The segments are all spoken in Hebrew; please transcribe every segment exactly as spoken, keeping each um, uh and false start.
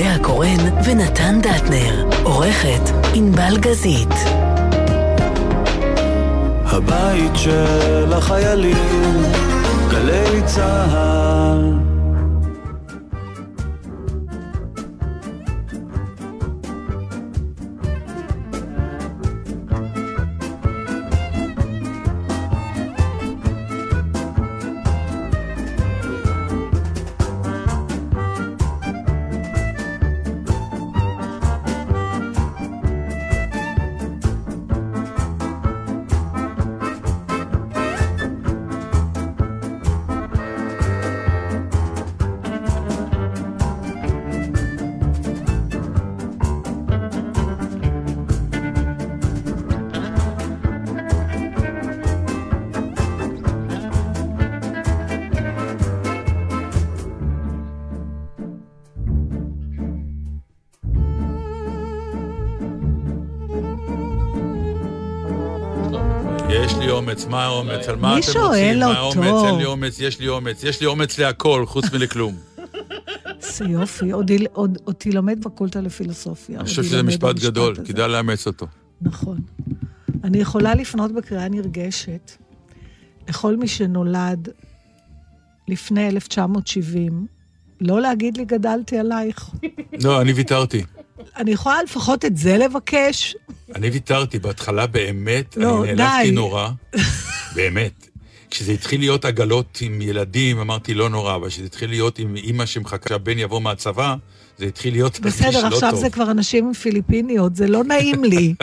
יהודה הקורן ונתן דטנר. עורכת ענבל גזית. הבית של החיילים, גלי צה"ל. מה אומץ? על מה אתם רוצים? מה אומץ? אין לי אומץ, יש לי אומץ. יש לי אומץ להכל, חוץ מלכלום. זה יופי. עוד תלמד בקולטה לפילוסופיה. אני חושב שזה משפט גדול, כדאי לאמץ אותו. נכון. אני יכולה לפנות בקריאה נרגשת לכל מי שנולד לפני אלף תשע מאות שבעים, לא להגיד לי גדלתי עלייך. לא, אני ויתרתי. אני יכולה לפחות את זה לבקש. אני ויתרתי, בהתחלה באמת, לא, אני נעלבתי נורא, באמת. כשזה התחיל להיות עגלות עם ילדים, אמרתי לא נורא, אבל כשזה התחיל להיות עם אמא שמחכה שהבן יבוא מהצבא, זה התחיל להיות בסדר, לא טוב. בסדר, עכשיו זה כבר אנשים פיליפיניות, זה לא נעים לי.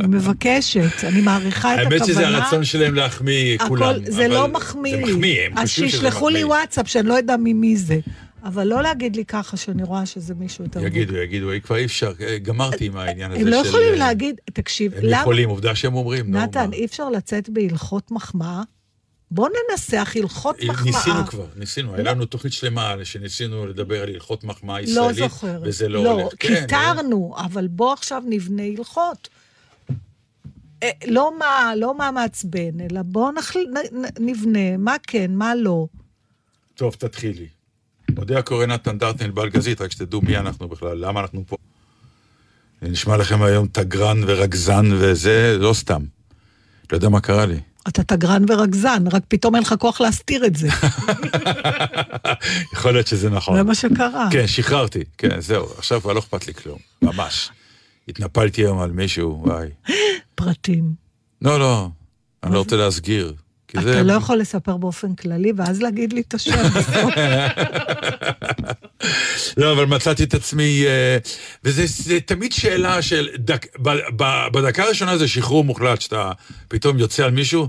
אני מבקשת, אני מעריכה את הכוונה. האמת שזה הרצון שלהם להחמיא כולם. זה לא מחמיא לי. זה מחמיא, הם חושבים שזה מחמיא. אז שישלחו לי וואטסאפ, שאני לא יודע ממי זה. אבל לא להגיד לי ככה שאני רואה שזה מישהו יותר... יגידו, יגידו, כבר אי אפשר, גמרתי עם העניין הזה של... הם לא יכולים להגיד, תקשיב... הם יכולים, עובדה שהם אומרים. נתן, אי אפשר לצאת בהלכות מחמאה. בוא ננסח הלכות מחמאה. ניסינו כבר, ניסינו. היה לנו תוכנית שלמה שניסינו לדבר על הלכות מחמאה ישראלית. לא זוכרת. וזה לא הולך. לא, כיתרנו, אבל בוא עכשיו נבנה הלכות. לא מה, לא מה מעצבן, אלא בוא נבנה מה כן, מה לא. טוב, תתחילי. יודע קורן נתן דרטנל בלגזית, רק שתדעו מי אנחנו בכלל, למה אנחנו פה. נשמע לכם היום תגרן ורגזן וזה, לא סתם. לא יודע מה קרה לי. אתה תגרן ורגזן, רק פתאום אין לך כוח להסתיר את זה. יכול להיות שזה נכון. זה מה שקרה. כן, שחררתי. כן, זהו. עכשיו כבר לא אכפת לי כלום. ממש. התנפלתי היום על מישהו, וואי. פרטים. לא, לא. אני לא רוצה להסגיר. אתה לא יכול לספר באופן כללי, ואז להגיד לי את השם. לא, אבל מצאתי את עצמי, וזה תמיד שאלה של, בדקה הראשונה זה שחרור מוחלט, שאתה פתאום יוצא על מישהו,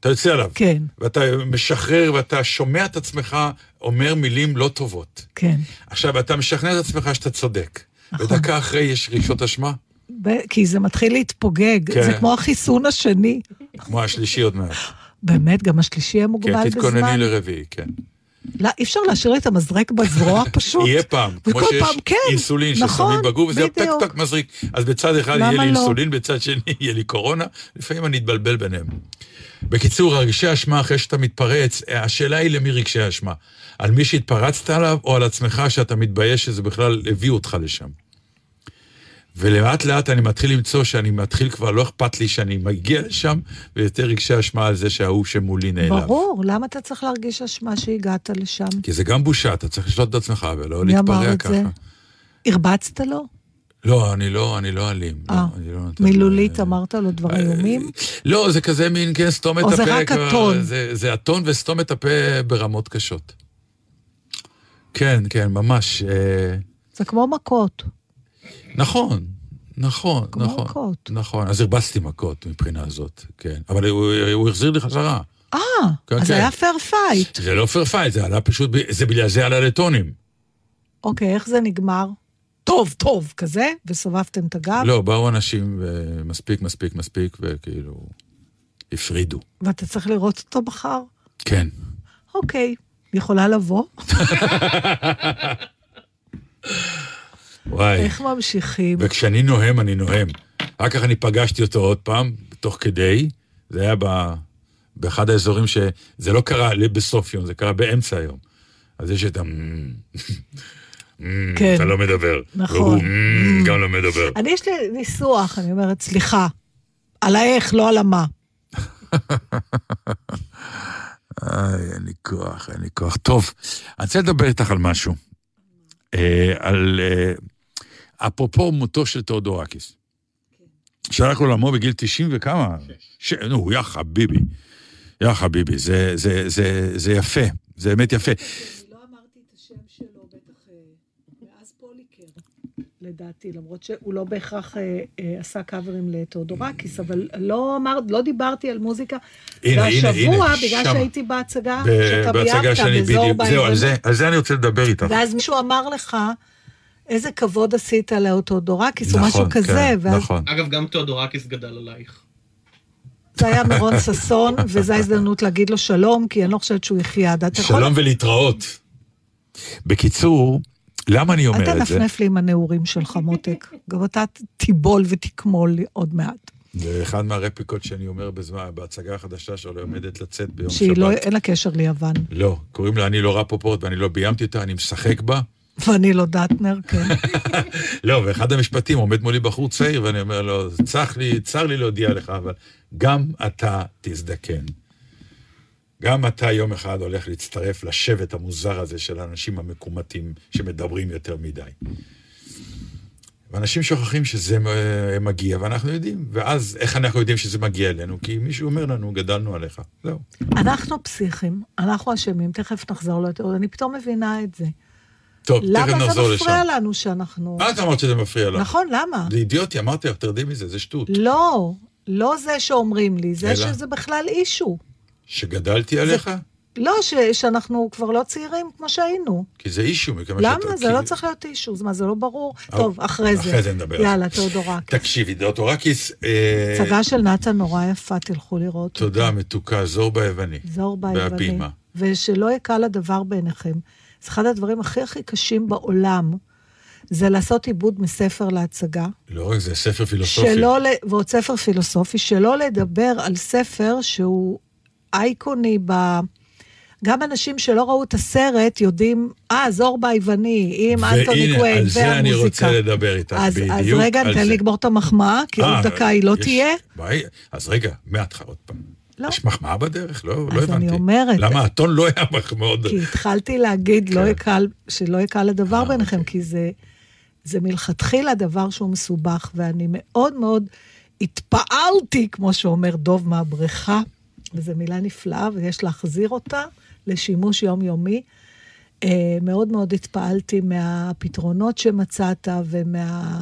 אתה יוצא עליו. כן. ואתה משחרר, ואתה שומע את עצמך, אומר מילים לא טובות. כן. עכשיו, אתה משכנע את עצמך שאתה צודק. בדקה אחרי יש רגשות אשמה. כי זה מתחיל להתפוגג, זה כמו החיסון השני. כמו השלישי עוד מעט. באמת, גם השלישי יהיה מוגבל בזמן. כן, תתכונני לרביעי, כן. לא, אי אפשר להשאיר את המזרק בזרוע פשוט. יהיה פעם, כמו שיש אינסולין ששמים בגוף, וזה טק טק מזריק. אז בצד אחד יהיה לי אינסולין, בצד שני יהיה לי קורונה, לפעמים אני אתבלבל ביניהם. בקיצור, רגשי האשמה אחרי שאתה מתפרץ, השאלה היא למי רגשי האשמה? על מי שהתפרצת עליו, או על עצמך שאתה מתבייש שזה בכלל הביא אותך לשם? ולאט לאט אני מתחיל למצוא שאני מתחיל כבר, לא אכפת לי שאני מגיע לשם, ויותר רגשי אשמה על זה שההוא שמולי נעלב. ברור, למה אתה צריך להרגיש אשמה שהגעת לשם? כי זה גם בושה, אתה צריך לשלוט את עצמך, ולא להתפרע ככה. הרבצת לו? לא, אני לא, אני לא אלים. אה, מילולית אמרת לו דבר איומים? לא, זה כזה מין, כן, סתום את הפה. או זה רק הטון. זה הטון וסתום את הפה ברמות קשות. כן, כן, ממש. זה כמו מכות. נכון, נכון, נכון, מכות. נכון. אז הרבצתי מכות מבחינה הזאת, כן. אבל הוא, הוא החזיר לי חזרה. אה, כן, אז כן. היה פייר פייט. זה לא פייר פייט, זה עלה פשוט, זה בגלל זה עלה לטונים. אוקיי, איך זה נגמר? טוב, טוב, כזה, וסובבתם את הגב. לא, באו אנשים מספיק, מספיק, מספיק, וכאילו, הפרידו. ואתה צריך לראות אותו בחר? כן. אוקיי, יכולה לבוא? וואי. איך ממשיכים? וכשאני נוהם, אני נוהם. רק כך אני פגשתי אותו עוד פעם, תוך כדי, זה היה ב... באחד האזורים ש... זה לא קרה בסוף יום, זה קרה באמצע היום. אז יש את ה... אתה לא מדבר. נכון. גם לא מדבר. אני יש לי ניסוח, אני אומרת, סליחה, על האיך, לא על המה. אין לי כוח, אין לי כוח. טוב, אני רוצה לדבר איתך על משהו. על... אפרופו מותו של תאודורקיס. שהלך לעולמו בגיל תשעים וכמה? שש. נו, יא חביבי. יא חביבי, זה יפה. זה באמת יפה. אני לא אמרתי את השם שלו בטח מאז פוליקר, לדעתי, למרות שהוא לא בהכרח עשה קאברים לתאודורקיס, אבל לא דיברתי על מוזיקה. והשבוע, בגלל שהייתי בהצגה, שאתה ביימת בזורבה היווני. זהו, על זה אני רוצה לדבר איתך. ואז מישהו אמר לך, איזה כבוד עשית עליה תאודורקיס, או משהו כזה. אגב, גם תאודורקיס גדל עלייך. זה היה מירון סיסון, וזו ההזדמנות להגיד לו שלום, כי אני לא חושבת שהוא יחיה. שלום ולהתראות. בקיצור, למה אני אומר את זה? אתה נפנף לי עם הנאורים שלך, מותק. גם אתה תיבול ותקמול עוד מעט. זה אחד מהרפיקות שאני אומר בזמן, בהצגה החדשה שלא עומדת לצאת ביום שבת. שהיא אין לה קשר ליוון. לא, קוראים לה אני לא רפופורט, ואני לא ביימתי אותה, אני משחק בה. ואני לא דאטנר, כן. לא, ואחד המשפטים עומד מולי בחור צעיר, ואני אומר לו, צח לי, צר לי להודיע לך, אבל גם אתה תזדקן. גם אתה יום אחד הולך להצטרף לשבט המוזר הזה של האנשים המקומטים שמדברים יותר מדי. ואנשים שוכחים שזה מגיע, ואנחנו יודעים. ואז איך אנחנו יודעים שזה מגיע אלינו? כי מישהו אומר לנו, גדלנו עליך. זהו. אנחנו פסיכים, אנחנו אשמים, תכף נחזור לתיאור, אני פתאום מבינה את זה. טוב, למה זה מפריע לשם. לנו שאנחנו... מה אתה אמרת שזה מפריע לנו? נכון, למה? זה אידיוטי, אמרתי, תרדי מזה, זה שטות. לא, לא זה שאומרים לי, זה אלא... שזה בכלל אישו. שגדלתי עליך? זה... לא, ש... שאנחנו כבר לא צעירים כמו שהיינו. כי זה אישו. למה? שאתה... זה כי... לא צריך להיות אישו, מה, זה לא ברור. أو... טוב, אחרי, אחרי זה. זה נדבר. יאללה, תאודורקיס. תקשיבי, תאודורקיס... צגה של נאטה נורא יפה, תלכו לראות. תודה, מתוקה, זורבה היווני. זורבה היווני. ושלא יקל הדבר בעיניכם. אז אחד הדברים הכי הכי קשים בעולם, זה לעשות עיבוד מספר להצגה. לא רק זה, ספר פילוסופי. ועוד ספר פילוסופי, שלא לדבר על ספר שהוא אייקוני, גם אנשים שלא ראו את הסרט יודעים, אה, זורבה היווני, עם אנטוני קווין, והמוזיקה. והנה, על זה אני רוצה לדבר איתך, בדיוק. אז רגע, נתן לגמור את המחמאה, כי עוד דקה היא לא תהיה. אז רגע, מההתחלה עוד פעם. יש מחמאה בדרך? לא, לא הבנתי. למה? הטון לא היה מחמוד. כי התחלתי להגיד שלא יקל הדבר ביניכם, כי זה מלכתחילה דבר שהוא מסובך, ואני מאוד מאוד התפעלתי, כמו שאומר דוב מהבריכה, וזו מילה נפלאה, ויש להחזיר אותה לשימוש יומיומי. מאוד מאוד התפעלתי מהפתרונות שמצאת, ומה...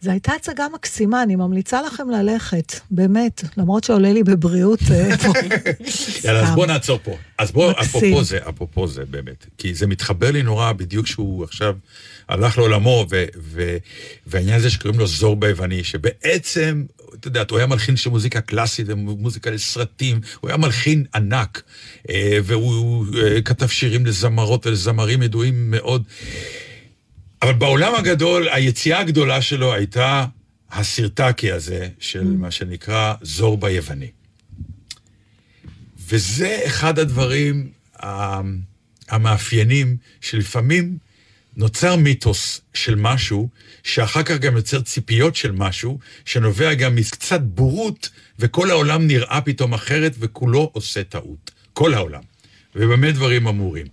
זו הייתה הצגה מקסימה, אני ממליצה לכם ללכת, באמת, למרות שעולה לי בבריאות. יאללה, אז בואו נעצור פה. אז בואו, אפרופו זה, אפרופו זה, באמת. כי זה מתחבר לי נורא, בדיוק שהוא עכשיו הלך לעולמו, והעניין הזה שקוראים לו זורבה היווני, שבעצם, אתה יודעת, הוא היה מלחין של מוזיקה קלאסית, מוזיקה לסרטים, הוא היה מלחין ענק, והוא כתב שירים לזמרות ולזמרים ידועים מאוד, אבל בעולם הגדול, היציאה הגדולה שלו הייתה הסרטקי הזה, של mm. מה שנקרא זורבה היווני. וזה אחד הדברים המאפיינים, שלפעמים נוצר מיתוס של משהו, שאחר כך גם יוצר ציפיות של משהו, שנובע גם מקצת בורות, וכל העולם נראה פתאום אחרת, וכולו עושה טעות. כל העולם. ובאמת דברים אמורים.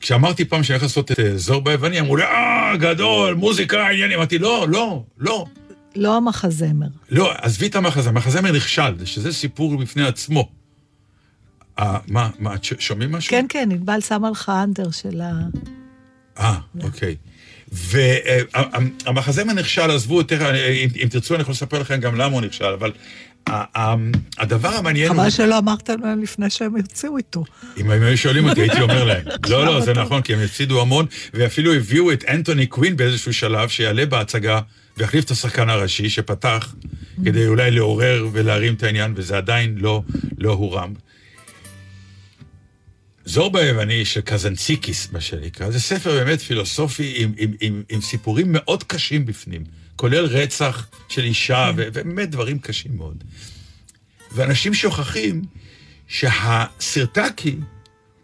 כשאמרתי פעם שאני הולך לעשות את זורבה היווני, אמרו לי, אה, גדול, מוזיקה, ענייני. אמרתי, לא, לא, לא. לא המחזמר. לא, עזבי את המחזמר. המחזמר נכשל, שזה סיפור בפני עצמו. מה, מה, את שומעים משהו? כן, כן, נדבל שם על חאנדר של ה... אה, אוקיי. והמחזמר נכשל, עזבו יותר, אם תרצו אני יכול לספר לכם גם למה הוא נכשל, אבל... הדבר המעניין... חבל שלא אמרת להם לפני שהם יוצאו איתו. אם הם היו שואלים אותי, הייתי אומר להם. לא, לא, זה נכון, כי הם יפסידו המון, ואפילו הביאו את אנטוני קווין באיזשהו שלב, שיעלה בהצגה, והחליף את השחקן הראשי שפתח, כדי אולי לעורר ולהרים את העניין, וזה עדיין לא הורם. זורבה היווני של קזנציקיס, מה שנקרא, זה ספר באמת פילוסופי, עם סיפורים מאוד קשים בפנים. כולל רצח של אישה, ובאמת דברים קשים מאוד. ואנשים שוכחים שהסרטקי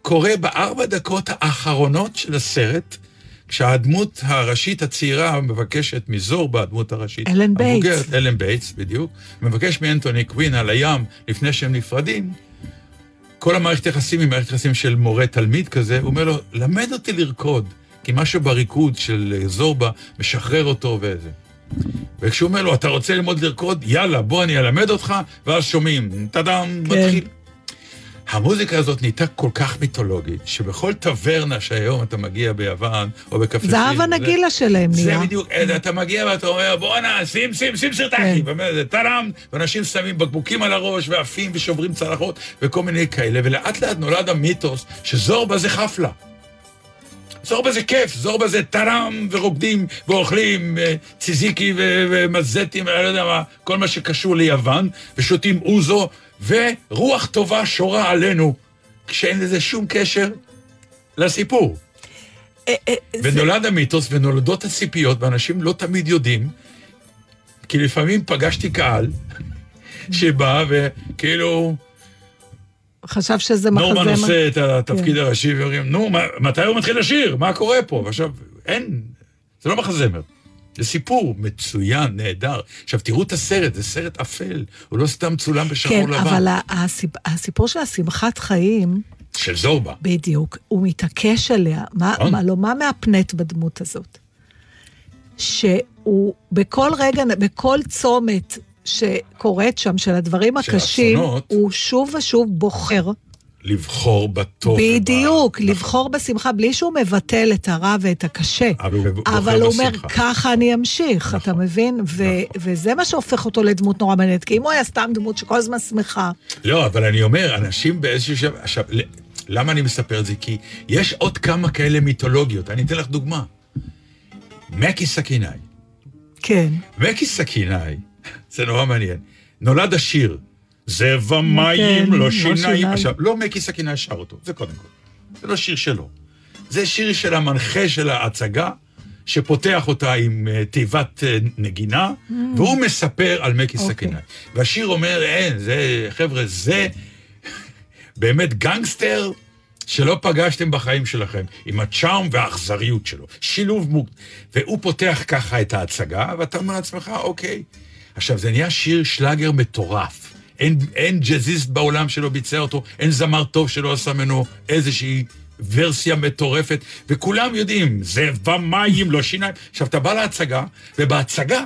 קורה בארבע דקות האחרונות של הסרט, כשהדמות הראשית הצעירה מבקשת מזורבה, הדמות הראשית המבוגרת, אלן בייטס, בדיוק, מבקש מאנטוני קווין על הים לפני שהם נפרדים, כל המערכת יחסים היא מערכת יחסים של מורה תלמיד כזה, הוא אומר לו, למד אותי לרקוד, כי משהו בריקוד של זורבה משחרר אותו וזה. וכשהוא אומר לו, אתה רוצה ללמוד לרקוד? יאללה, בוא אני אלמד אותך, ואז שומעים, תדם, מתחיל. המוזיקה הזאת נהייתה כל כך מיתולוגית, שבכל טברנה שהיום אתה מגיע ביוון, או בקפריסין... זהב הנגילה שלהם נהיה. זה בדיוק, אתה מגיע ואתה אומר, בוא נע, שים, שים, שים סרטחי, תרם, ואנשים שמים בקבוקים על הראש, ועפים ושוברים צלחות, וכל מיני כאלה, ולאט לאט נולד המיתוס, שזורבה זה חפלה. זורבה זה כיף, זורבה זה תרם, ורוקדים, ואוכלים, ציזיקי ומזטים, אני לא יודע מה, כל מה שקשור ליוון, ושותים אוזו, ורוח טובה שורה עלינו, כשאין לזה שום קשר לסיפור. ונולד המיתוס ונולדות הציפיות, ואנשים לא תמיד יודעים, כי לפעמים פגשתי קהל שבא וכאילו... חשב שזה מחזמר. נורמן עושה את התפקיד הראשי ואומרים, נו, מתי הוא מתחיל לשיר? מה קורה פה? ועכשיו, אין, זה לא מחזמר. זה סיפור מצוין, נהדר. עכשיו, תראו את הסרט, זה סרט אפל. הוא לא סתם צולם בשחור כן, לבן. כן, אבל הסיפ... הסיפור של השמחת חיים... של זורבה. בדיוק. הוא מתעקש עליה. מה, מה, לא, מה מהפנט בדמות הזאת? שהוא בכל רגע, בכל צומת שקורית שם, של הדברים של הקשים, האסונות, הוא שוב ושוב בוחר. לבחור בטוב. בדיוק, ובא. לבחור בשמחה, בלי שהוא מבטל את הרע ואת הקשה. אבל, אבל הוא אומר, ככה אני אמשיך, נכון, אתה מבין? נכון. ו- וזה מה שהופך אותו לדמות נורא מנית, כי אם הוא היה סתם דמות שכל הזמן שמחה. לא, אבל אני אומר, אנשים באיזשהו שם, עכשיו, למה אני מספר את זה? כי יש עוד כמה כאלה מיתולוגיות, אני אתן לך דוגמה. מקס סכיניי. כן. מקס סכיניי, זה נורא מעניין, נולד השיר, זבע מים, לא שיניים. עכשיו, לא מקי סכיניי שר אותו, זה קודם כל. זה לא שיר שלו. זה שיר של המנחה של ההצגה, שפותח אותה עם תיבת נגינה, והוא מספר על מקי סכיניי. והשיר אומר, אין, זה, חבר'ה, זה באמת גנגסטר שלא פגשתם בחיים שלכם, עם הצ'ארם והאכזריות שלו. שילוב מוגד. והוא פותח ככה את ההצגה, ואתה אומר לעצמך, אוקיי. עכשיו, זה נהיה שיר שלאגר מטורף. אין, אין ג'זיסט בעולם שלא ביצע אותו, אין זמר טוב שלא עשה מנו איזושהי ורסיה מטורפת, וכולם יודעים, זה במים, לא שיניים. עכשיו, אתה בא להצגה, ובהצגה,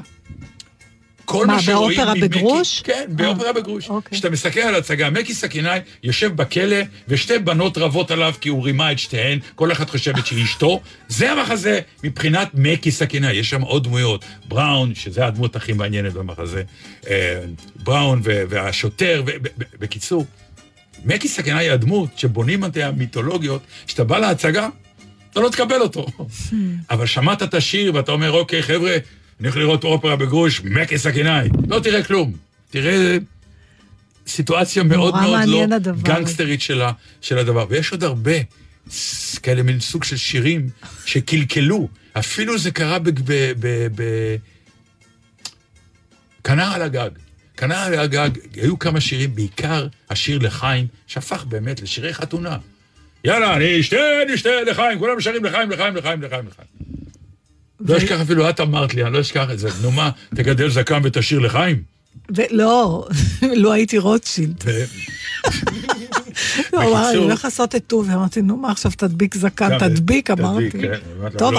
כל מה, מה שרואים... מה, באופרה בגרוש? כן, באופרה בגרוש. אוקיי. שאתה מסתכל על הצגה, מקי סכיניי יושב בכלא, ושתי בנות רבות עליו, כי הוא רימה את שתיהן, כל אחת חושבת שהיא אשתו. זה המחזה, מבחינת מקי סכיניי, יש שם עוד דמויות. בראון, שזה הדמות הכי מעניינת במחזה. בראון והשוטר, בקיצור. מקי סכיניי היא הדמות שבונים את המיתולוגיות, שאתה בא להצגה, אתה לא תקבל אותו. אבל שמעת את השיר, ואתה אומר, אוקיי, חבר'ה, אני הולך לראות אופרה בגרוש, מקס סכיניי. לא תראה כלום. תראה סיטואציה מאוד מאוד לא גנגסטרית של הדבר. ויש עוד הרבה כאלה מין סוג של שירים שקלקלו. אפילו זה קרה בקנה על הגג. קנה על הגג, היו כמה שירים, בעיקר השיר לחיים, שהפך באמת לשירי חתונה. יאללה, אני אשתה, אני אשתה לחיים, כולם שרים לחיים, לחיים, לחיים, לחיים, לחיים. לא אשכח אפילו, את אמרת לי, אני לא אשכח את זה. נו מה, תגדל זקם ותשאיר לחיים? לא, לא הייתי רוטשילד. הוא אמר, אני הולך לעשות את טוב, ואמרתי, נו מה, עכשיו תדביק זקם, תדביק, אמרתי. טוב,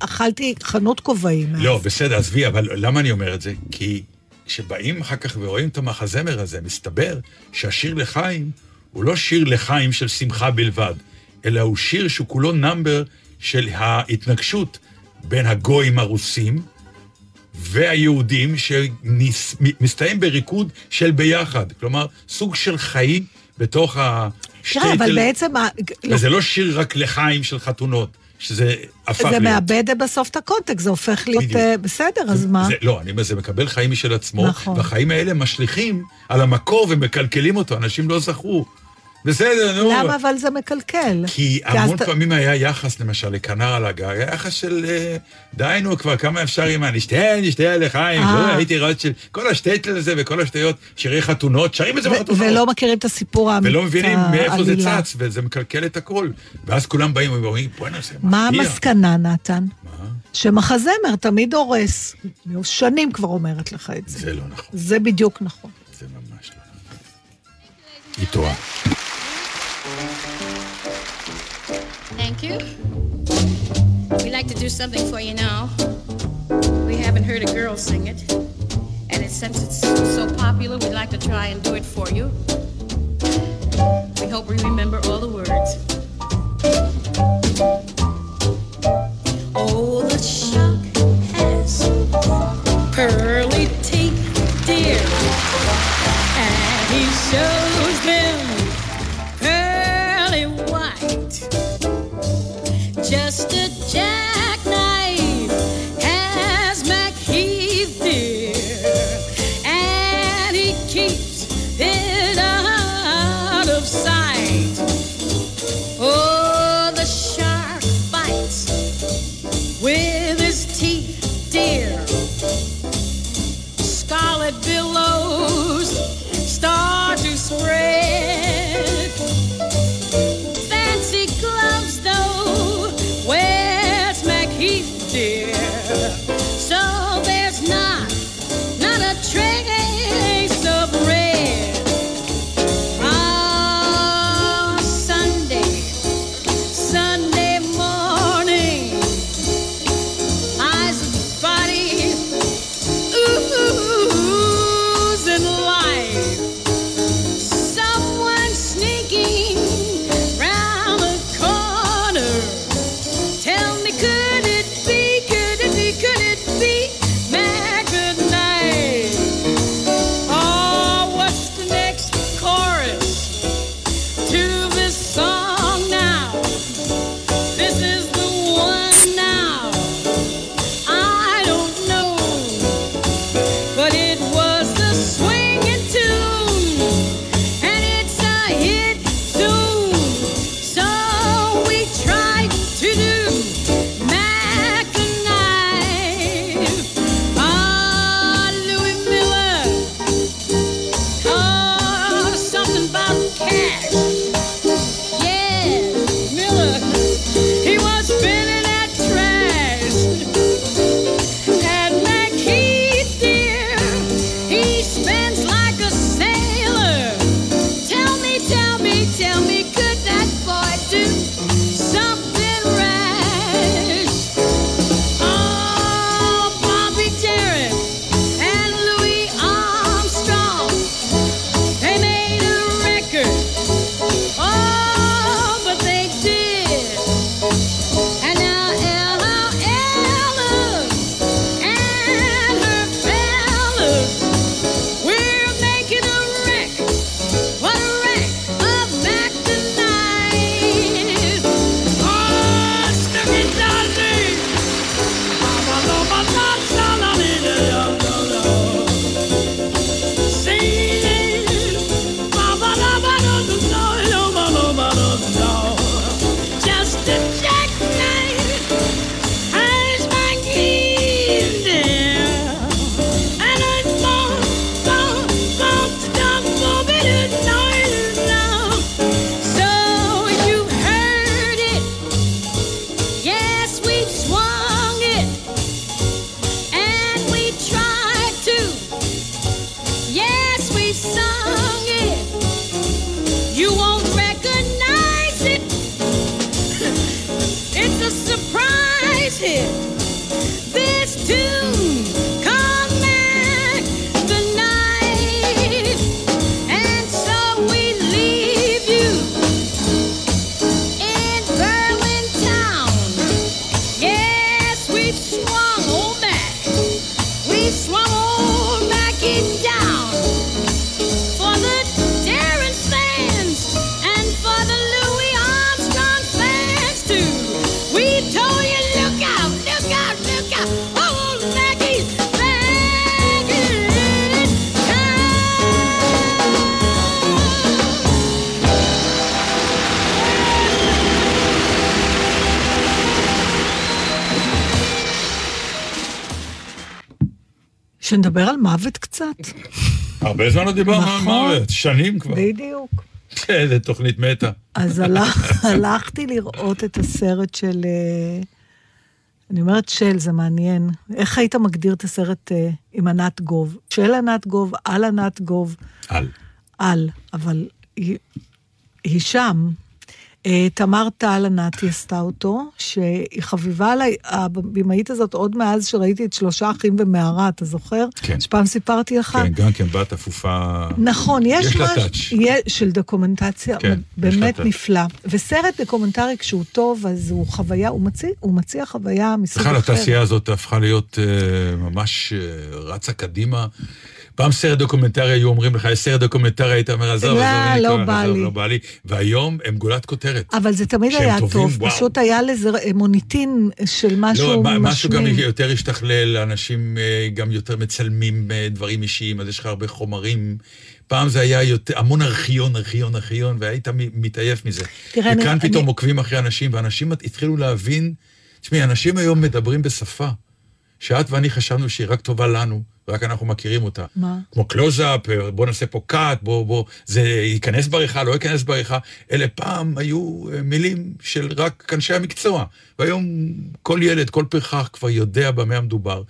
אכלתי חנות כובעים. לא, בסדר, עזבי, אבל למה אני אומר את זה? כי כשבאים אחר כך ורואים את המחזמר הזה, מסתבר שהשיר לחיים הוא לא שיר לחיים של שמחה בלבד, אלא הוא שיר שהוא כולו נאמבר של ההתנגשות בין הגויים הרוסים והיהודים שמסתיים בריקוד של ביחד. כלומר, סוג של חיים בתוך השטייטל. אבל בעצם... וזה לא שיר רק לחיים של חתונות, שזה הפך להיות. זה מאבד בסוף את הקונטקסט, זה הופך להיות בסדר, אז מה? לא, זה מקבל חיים משל עצמו, והחיים האלה משליכים על המקור ומקלקלים אותו, אנשים לא זכרו. בסדר, נו. למה אבל זה מקלקל? כי המון פעמים היה יחס, למשל, לקנר על הגר, היה יחס של, דיינו כבר כמה אפשר עם הנשתה, נשתה לחיים, הייתי ראות של כל השטייטל הזה וכל השטויות, שירי חתונות, שרים את זה בחתונות. ולא מכירים את הסיפור האמיתי. ולא מבינים מאיפה זה צץ, וזה מקלקל את הכל. ואז כולם באים ואומרים, בוא נעשה, מה המסקנה, נתן? מה? שמחזמר תמיד הורס. שנים כבר אומרת לך את זה. זה לא נכון. זה בדיוק נכון. זה ממש לא נכון. היא טועה. Thank you. We'd like to do something for you now. We haven't heard a girl sing it. And it, since it's so popular, we'd like to try and do it for you. We hope we remember all the words. Oh, the shock has pearly teeth, dear, and he shows them pearly white. Just a jackknife has McHeath, dear, and he keeps it out of sight. Oh. With his teeth, dear, scarlet billows start to spread. Fancy gloves, though, where's man? שנדבר על מוות קצת. הרבה זמן לא דיברנו על מוות, שנים כבר. בדיוק. איזה תוכנית מתה. אז הלכתי לראות את הסרט של... אני אומרת של, זה מעניין. איך היית מגדיר את הסרט עם ענת גוב? של ענת גוב, על ענת גוב. על. על, אבל היא שם. תמר תה לנאטי עשתה אותו, שהיא חביבה עליי, הבמאית הזאת עוד מאז שראיתי את שלושה אחים במערה, אתה זוכר? כן. שפעם סיפרתי לך. כן, גם כן, בת אפופה. נכון, יש משהו של דוקומנטציה, באמת נפלא. וסרט דוקומנטרי כשהוא טוב, אז הוא חוויה, הוא מציע חוויה מסוג אחר. התעשייה הזאת הפכה להיות ממש רצה קדימה. פעם סרט דוקומנטרי היו אומרים לך, סרט דוקומנטרי היית אומר, עזב, לא בא לי. והיום הם גולת כותרת. אבל זה תמיד היה טוב, פשוט היה לזה מוניטין של משהו משמעי. לא, משהו גם יותר השתכלל, אנשים גם יותר מצלמים דברים אישיים, אז יש לך הרבה חומרים. פעם זה היה המון ארכיון, ארכיון, ארכיון, והיית מתעייף מזה. וכאן פתאום עוקבים אחרי אנשים, ואנשים התחילו להבין, תשמעי, אנשים היום מדברים בשפה, שאת ואני חשבנו שהיא רק טובה לנו, רק אנחנו מכירים אותה. מה? כמו קלוזאפ, בוא נעשה פה קאט, בוא, בוא, זה ייכנס בעריכה, לא ייכנס בעריכה. אלה פעם היו מילים של רק אנשי המקצוע. והיום כל ילד, כל פרחח כבר יודע במה המדובר.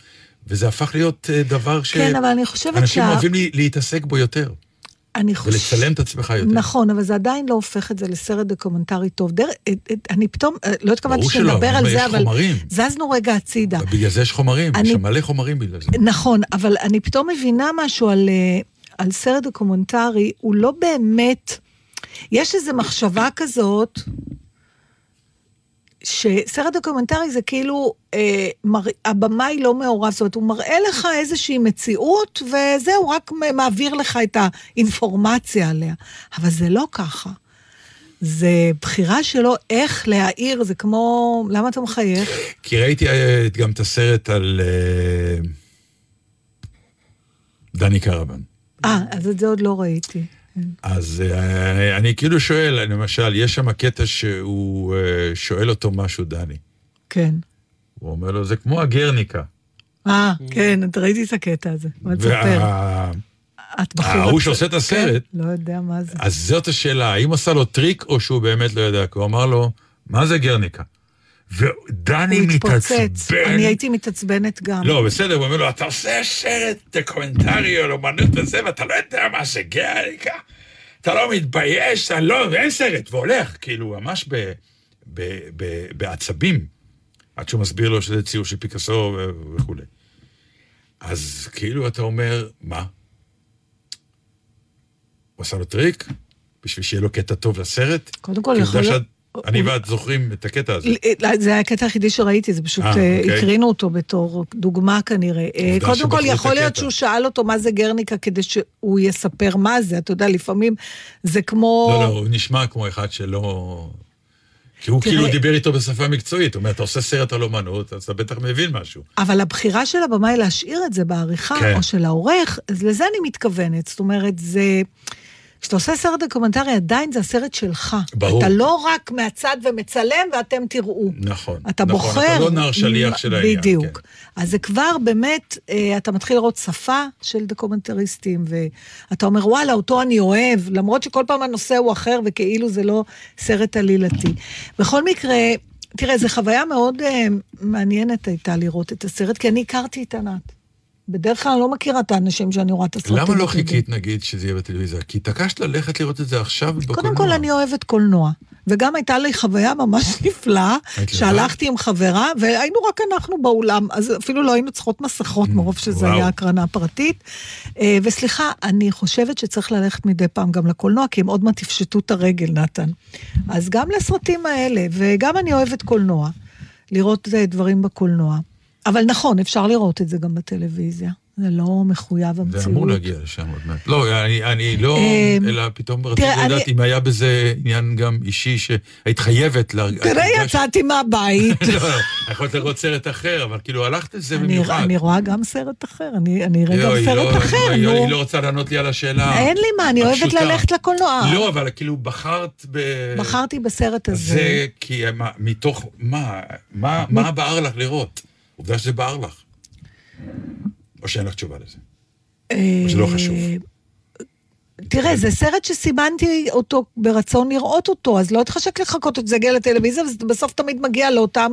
וזה הפך להיות דבר ש... כן, אבל אני חושבת ש... אנשים אוהבים להתעסק בו יותר. אני חושבת... ולצלם את עצמך יותר. נכון, אבל זה עדיין לא הופך את זה לסרט דוקומנטרי טוב. דר... אני פתאום, לא התכוונתי שנדבר על זה, אבל זזנו רגע הצידה. בגלל זה יש חומרים, יש מלא חומרים בגלל זה. נכון, אבל אני פתאום מבינה משהו על, על סרט דוקומנטרי, הוא לא באמת... יש איזו מחשבה כזאת, שסרט דוקומנטרי זה כאילו, אה, מר... הבמה היא לא מעורב, זאת אומרת, הוא מראה לך איזושהי מציאות, וזהו, רק מעביר לך את האינפורמציה עליה. אבל זה לא ככה. זה בחירה שלו איך להעיר, זה כמו, למה אתה מחייך? כי ראיתי גם את הסרט על אה, דני קרבן. אה, אז את זה עוד לא ראיתי. אז אני, אני כאילו שואל, למשל, יש שם הקטע שהוא שואל אותו משהו, דני. כן. הוא אומר לו, זה כמו הג'רניקה. אה, כן, את ראיתי את הקטע הזה. מה תספר? ההוא שעושה את הסרט. לא יודע מה זה. אז זאת השאלה, האם עשה לו טריק או שהוא באמת לא יודע? כי הוא אמר לו, מה זה ג'רניקה? ודני מתעצבן. אני הייתי מתעצבנת גם. לא, בסדר, הוא אומר לו, אתה עושה סרט דוקומנטרי על אומנות וזה, ואתה לא יודע מה זה ג'רניקה. אתה לא מתבייש, אתה לא, אין סרט, והולך, כאילו, ממש בעצבים, עד שהוא מסביר לו שזה ציור של פיקאסו וכו'. אז כאילו אתה אומר, מה? הוא עשה לו טריק, בשביל שיהיה לו קטע טוב לסרט. קודם כל, יכול להיות... אני ואת זוכרים את הקטע הזה. זה הקטע היחידי שראיתי, זה פשוט הקרינו אותו בתור דוגמה כנראה. קודם כל, יכול להיות שהוא שאל אותו מה זה ג'רניקה, כדי שהוא יספר מה זה, אתה יודע, לפעמים זה כמו... לא, לא, הוא נשמע כמו אחד שלא... כי הוא כאילו דיבר איתו בשפה מקצועית, הוא אומר, אתה עושה סרט על אומנות, אז אתה בטח מבין משהו. אבל הבחירה של הבמה היא להשאיר את זה בעריכה, או של העורך, אז לזה אני מתכוונת, זאת אומרת, זה... כשאתה עושה סרט דוקומנטרי, עדיין זה הסרט שלך. ברור. אתה לא רק מהצד ומצלם, ואתם תראו. נכון. אתה נכון, בוחר... נכון, אתה לא נער שליח של העניין. בדיוק. כן. אז זה כבר באמת, אתה מתחיל לראות שפה של דוקומנטריסטים, ואתה אומר, וואלה, אותו אני אוהב, למרות שכל פעם הנושא הוא אחר, וכאילו זה לא סרט עלילתי. בכל מקרה, תראה, זו חוויה מאוד מעניינת הייתה לראות את הסרט, כי אני הכרתי את ענת. בדרך כלל אני לא מכירה את האנשים שאני רואה את הסרטים. למה לא חיכית, נגיד, שזה יהיה בטלוויזיה? כי התעקשת ללכת לראות את זה עכשיו בקולנוע. קודם כל, אני אוהבת קולנוע. וגם הייתה לי חוויה ממש נפלאה, שהלכתי עם חברה, והיינו רק אנחנו באולם, אז אפילו לא היינו צריכות מסכות, מרוב שזה היה הקרנה פרטית. וסליחה, אני חושבת שצריך ללכת מדי פעם גם לקולנוע, כי הם עוד מעט יפשטו את הרגל, נתן. אז גם לסרטים האלה, וגם אני אוהבת קולנוע, לראות דברים בקולנוע. אבל נכון, אפשר לראות את זה גם בטלוויזיה. זה לא מחויב המציאות. זה אמור להגיע לשם עוד מעט. לא, אני, אני לא, אלא פתאום רציתי לדעת אם היה בזה עניין גם אישי שהיית חייבת להרגיש. תראה, יצאתי מהבית. לא, יכולת לראות סרט אחר, אבל כאילו הלכת לזה במיוחד. אני רואה גם סרט אחר, אני אראה גם סרט אחר. היא לא רוצה לענות לי על השאלה. אין לי מה, אני אוהבת ללכת לקולנוע. לא, אבל כאילו בחרת ב... בחרתי בסרט הזה. זה כי מתוך מה, מה בער לך לראות? עובדה שזה בער לך. או שאין לך תשובה לזה? או שלא חשוב? תראה, זה סרט שסימנתי אותו ברצון לראות אותו, אז לא התחשק לחכות את זה הגיע לטלוויזיה, ובסוף תמיד מגיע לאותם,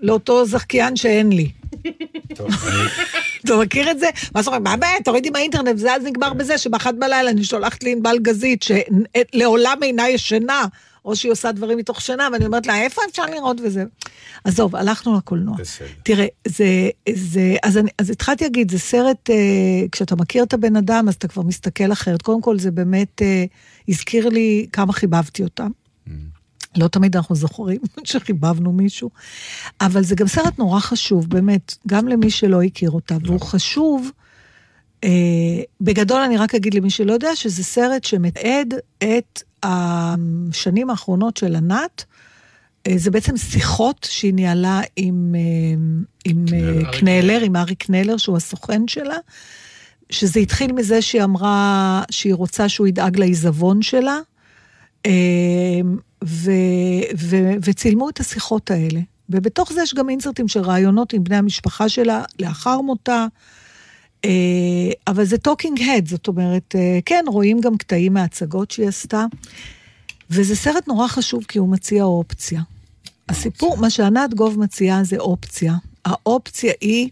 לאותו זכיין שאין לי. טוב, אתה מכיר את זה? מה שאומרים, מה הבא, תורידי מהאינטרנט, וזה אז נגמר בזה, שבאחת בלילה אני שולחת לי ענבל גזית, שלעולם אינה ישנה, או שהיא עושה דברים מתוך שנה, ואני אומרת לה, איפה אפשר לראות וזה? עזוב, הלכנו לקולנוע. תראה, זה, זה, אז אני, אז התחלתי להגיד, זה סרט, כשאתה מכיר את הבן אדם, אז אתה כבר מסתכל אחרת. קודם כל, זה באמת הזכיר לי כמה חיבבתי אותם. לא תמיד אנחנו זוכרים שחיבבנו מישהו, אבל זה גם סרט נורא חשוב, באמת, גם למי שלא הכיר אותה, והוא חשוב, אה, בגדול אני רק אגיד למי שלא יודע, שזה סרט שמתעד את השנים האחרונות של ענת, אה, זה בעצם שיחות שהיא ניהלה עם, אה, עם אה, קנלר, עם ארי קנלר, שהוא הסוכן שלה, שזה התחיל מזה שהיא אמרה, שהיא רוצה שהוא ידאג לעיזבון שלה, אה, ו, ו, וצילמו את השיחות האלה, ובתוך זה יש גם אינסרטים של רעיונות עם בני המשפחה שלה, לאחר מותה, אה, אבל זה טוקינג הד, זאת אומרת, אה, כן, רואים גם קטעים מההצגות שהיא עשתה, וזה סרט נורא חשוב, כי הוא מציע אופציה. הסיפור, מה שענת גוב מציעה זה אופציה. האופציה היא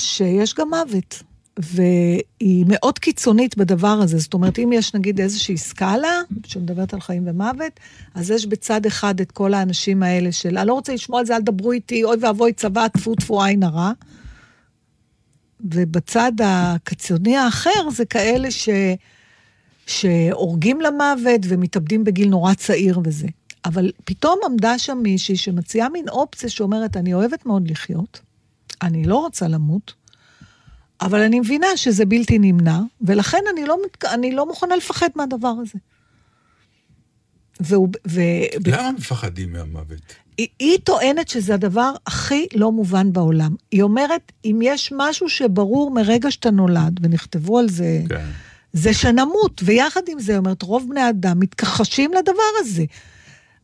שיש גם מוות, והיא מאוד קיצונית בדבר הזה, זאת אומרת, אם יש נגיד איזושהי סקאלה, שמדברת על חיים ומוות, אז יש בצד אחד את כל האנשים האלה של, אני לא רוצה לשמוע על זה, אל דברו איתי, אוי ואבוי צבא, תפו תפו עין הרע, ובצד הקיצוני האחר, זה כאלה ש, שאורגים למוות, ומתאבדים בגיל נורא צעיר וזה, אבל פתאום עמדה שם מישהי, שמציעה מין אופציה שאומרת, אני אוהבת מאוד לחיות, אני לא רוצה למות, אבל אני מבינה שזה בלתי נמנע, ולכן אני לא, אני לא מוכנה לפחד מהדבר הזה. והוא, ו... למה מפחדים מהמוות? היא, היא טוענת שזה הדבר הכי לא מובן בעולם. היא אומרת, אם יש משהו שברור מרגע שאתה נולד, ונכתבו על זה, כן. זה שנמות, ויחד עם זה, היא אומרת, רוב בני אדם מתכחשים לדבר הזה.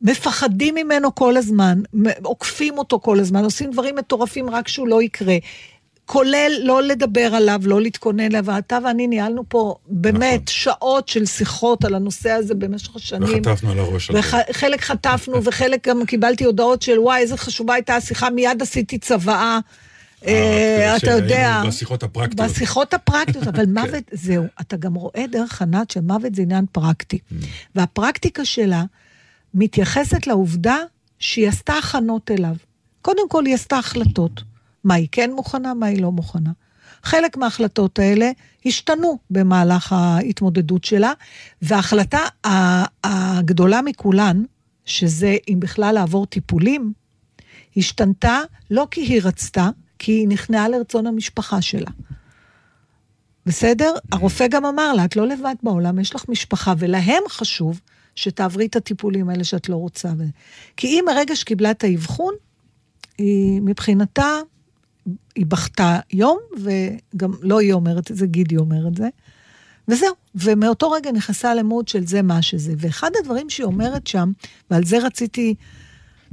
מפחדים ממנו כל הזמן, עוקפים אותו כל הזמן, עושים דברים מטורפים רק שהוא לא יקרה. כולל לא לדבר עליו, לא להתכונן עליו, ואתה ואני ניהלנו פה באמת נכון. שעות של שיחות על הנושא הזה במשך השנים. וחטפנו על הראש על וח... זה. חלק חטפנו, וחלק גם קיבלתי הודעות של, וואי, איזה חשובה הייתה השיחה, מיד עשיתי צוואה, אה, אתה יודע. בשיחות הפרקטיות. בשיחות הפרקטיות, אבל מוות, זהו, אתה גם רואה דרך ענת שמוות זה עניין פרקטי. והפרקטיקה שלה מתייחסת לעובדה שהיא עשתה הכנות אליו. קודם כל היא עשתה החלטות. מה היא כן מוכנה, מה היא לא מוכנה. חלק מההחלטות האלה השתנו במהלך ההתמודדות שלה, וההחלטה הגדולה מכולן, שזה אם בכלל לעבור טיפולים, השתנתה לא כי היא רצתה, כי היא נכנעה לרצון המשפחה שלה. בסדר? הרופא גם אמר לה, את לא לבד בעולם, יש לך משפחה, ולהם חשוב שתעברי את הטיפולים האלה שאת לא רוצה. כי אם הרגע שקיבלה את האבחון, היא מבחינתה, היא בכתה יום, וגם לא היא אומרת את זה, גידי אומר את זה, וזהו, ומאותו רגע נכנסה למוד של זה מה שזה, ואחד הדברים שהיא אומרת שם, ועל זה רציתי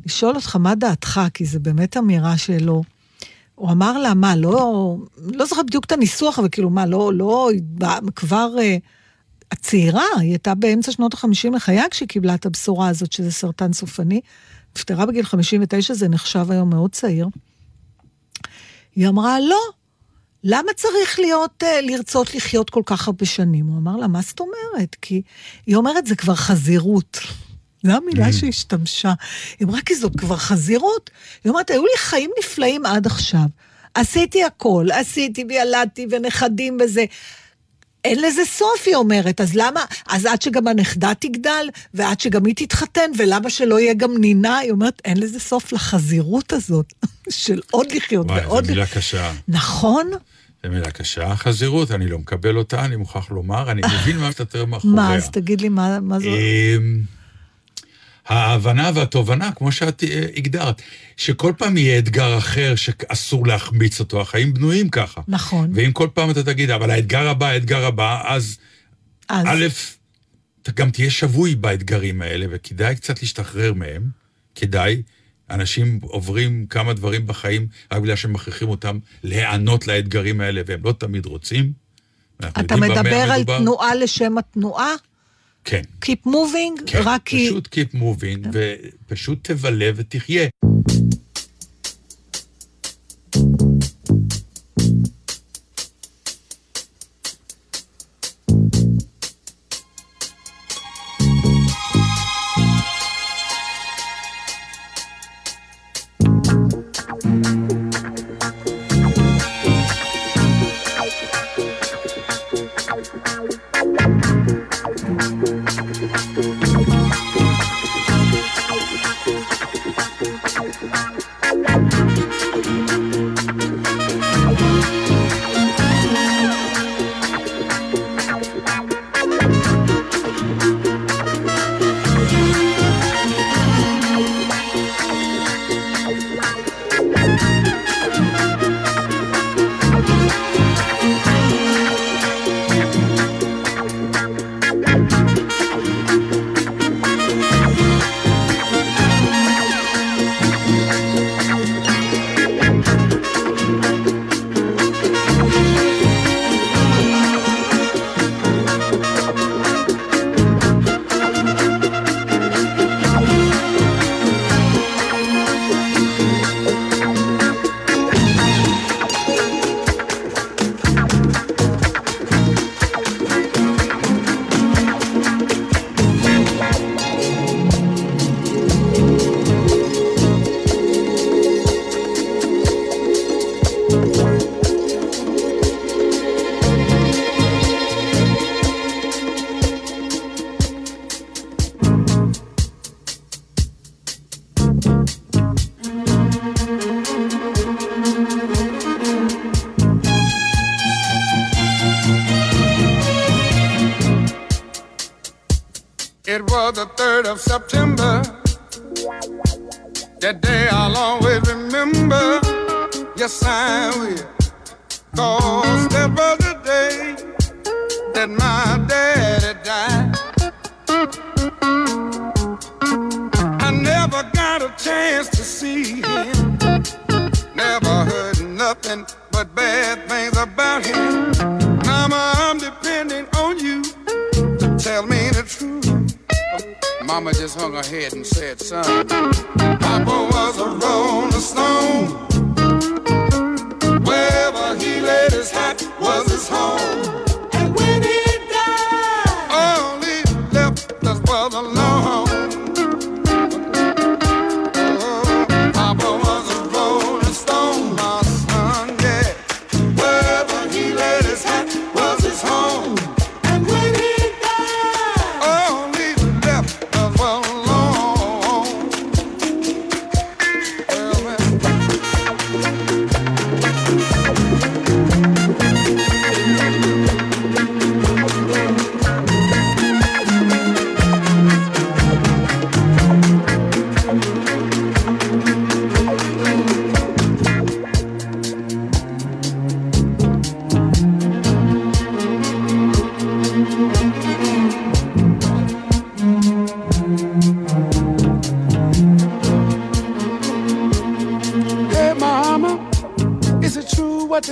לשאול אותך מה דעתך, כי זה באמת אמירה שלו, הוא אמר לה, מה, לא, לא זוכר בדיוק את הניסוח, אבל כאילו, מה, לא, לא, כבר הצעירה, היא הייתה באמצע שנות ה-חמישים לחייה, כשהיא קיבלה את הבשורה הזאת, שזה סרטן סופני, נפטרה בגיל חמישים ותשע, זה נחשב היום מאוד צעיר, היא אמרה, לא, למה צריך להיות, לרצות לחיות כל כך הרבה שנים? הוא אמר לה, מה זאת אומרת? כי היא אומרת, זה כבר חזירות. זו המילה שהשתמשה. היא אמרה, כי זאת כבר חזירות. היא אומרת, היו לי חיים נפלאים עד עכשיו. עשיתי הכל, עשיתי וילדתי ונכדים וזה. אין לזה סוף, היא אומרת. אז למה? אז עד שגם הנכדה תגדל, ועד שגם היא תתחתן, ולמה שלא יהיה גם נינה? היא אומרת, אין לזה סוף לחזירות הזאת, של עוד לחיות וואי, ועוד... וואי, זו מילה לח... קשה. נכון? זו מילה קשה. חזירות, אני לא מקבל אותה, אני מוכרח לומר, אני מבין מה אתה תראה מאחוריה. מה, אז תגיד לי מה, מה זאת? ההבנה והתובנה, כמו שאת הגדרת, שכל פעם יהיה אתגר אחר שאסור להחמיץ אותו, החיים בנויים ככה. נכון. ואם כל פעם אתה תגיד, אבל האתגר הבא, האתגר הבא, אז, אז. א', אתה גם תהיה שבוי באתגרים האלה, וכדאי קצת להשתחרר מהם, כדאי, אנשים עוברים כמה דברים בחיים רק בגלל שמכריחים אותם להיענות לאתגרים האלה, והם לא תמיד רוצים. אתה מדבר על תנועה לשם התנועה? כן. Keep moving? כן, פשוט keep moving, ופשוט תבלה ותחיה. The third of September, that day I'll always remember. Yes, I will. Cause that was the day that my daddy died. I never got a chance to see him. Never heard nothing but bad things about him. Mama, I'm depending on you to tell me the truth. Mama just hung her head and said, son, Papa was a rolling stone. Wherever he laid his hat was his home. And when he died, all he left us was alone.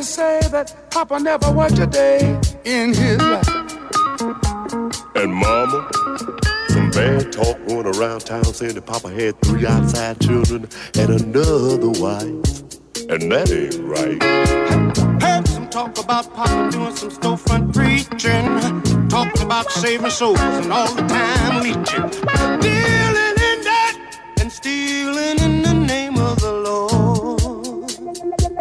To say that Papa never worked a day in his life. And Mama, some bad talk going around town saying that Papa had three outside children and another wife. And that ain't right. Heard some talk about Papa doing some storefront preaching, talking about saving souls and all the time leeching, dealing in debt and stealing in the name of the Lord.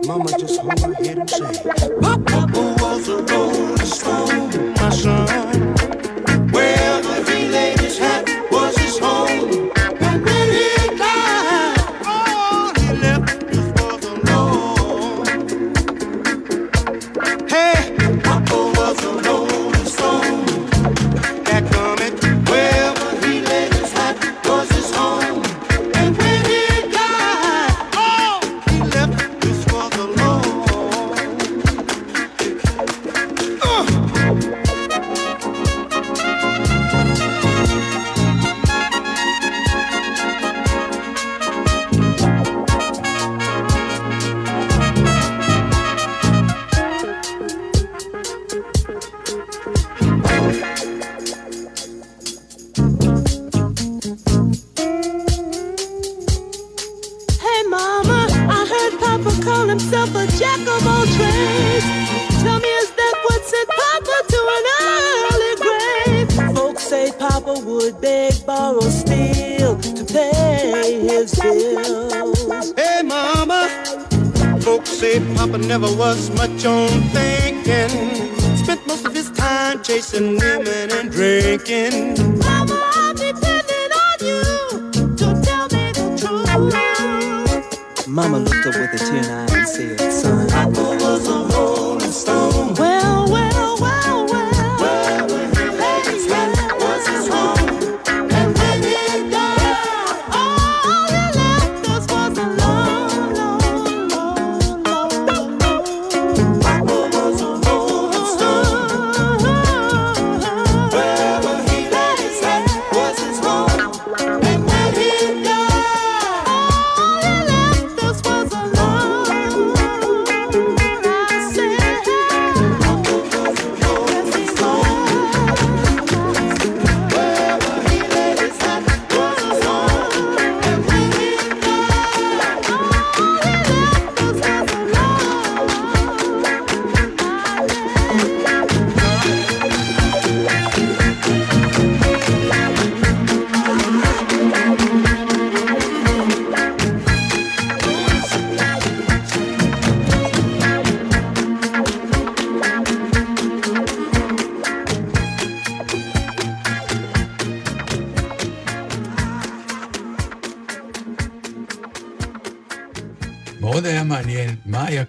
Mama just hold her head and say, Papa was a rolling stone, my son. Wherever he laid his hat was his home. And when he died, all he left was for the Lord. Hey, Papa was a rolling stone. That comment, wherever he laid his hat was his home. And when he died, all he left was for the Lord. call himself a jack of all trades. Tell me, is that what sent Papa to an early grave? Folks say Papa would beg, borrow, steal to pay his bills. Hey, Mama. Folks say Papa never was much on thinking. Spent most of his time chasing women and drinking. Mama, I'm depending on you to tell me the truth. Mama looked up with a tear in her eye and said, son, Papa was a rolling stone. Well, well, well, well. Well, when he had his hand, that was his home. And when he died, all he left us was a long, long, long, long, long. Papa was a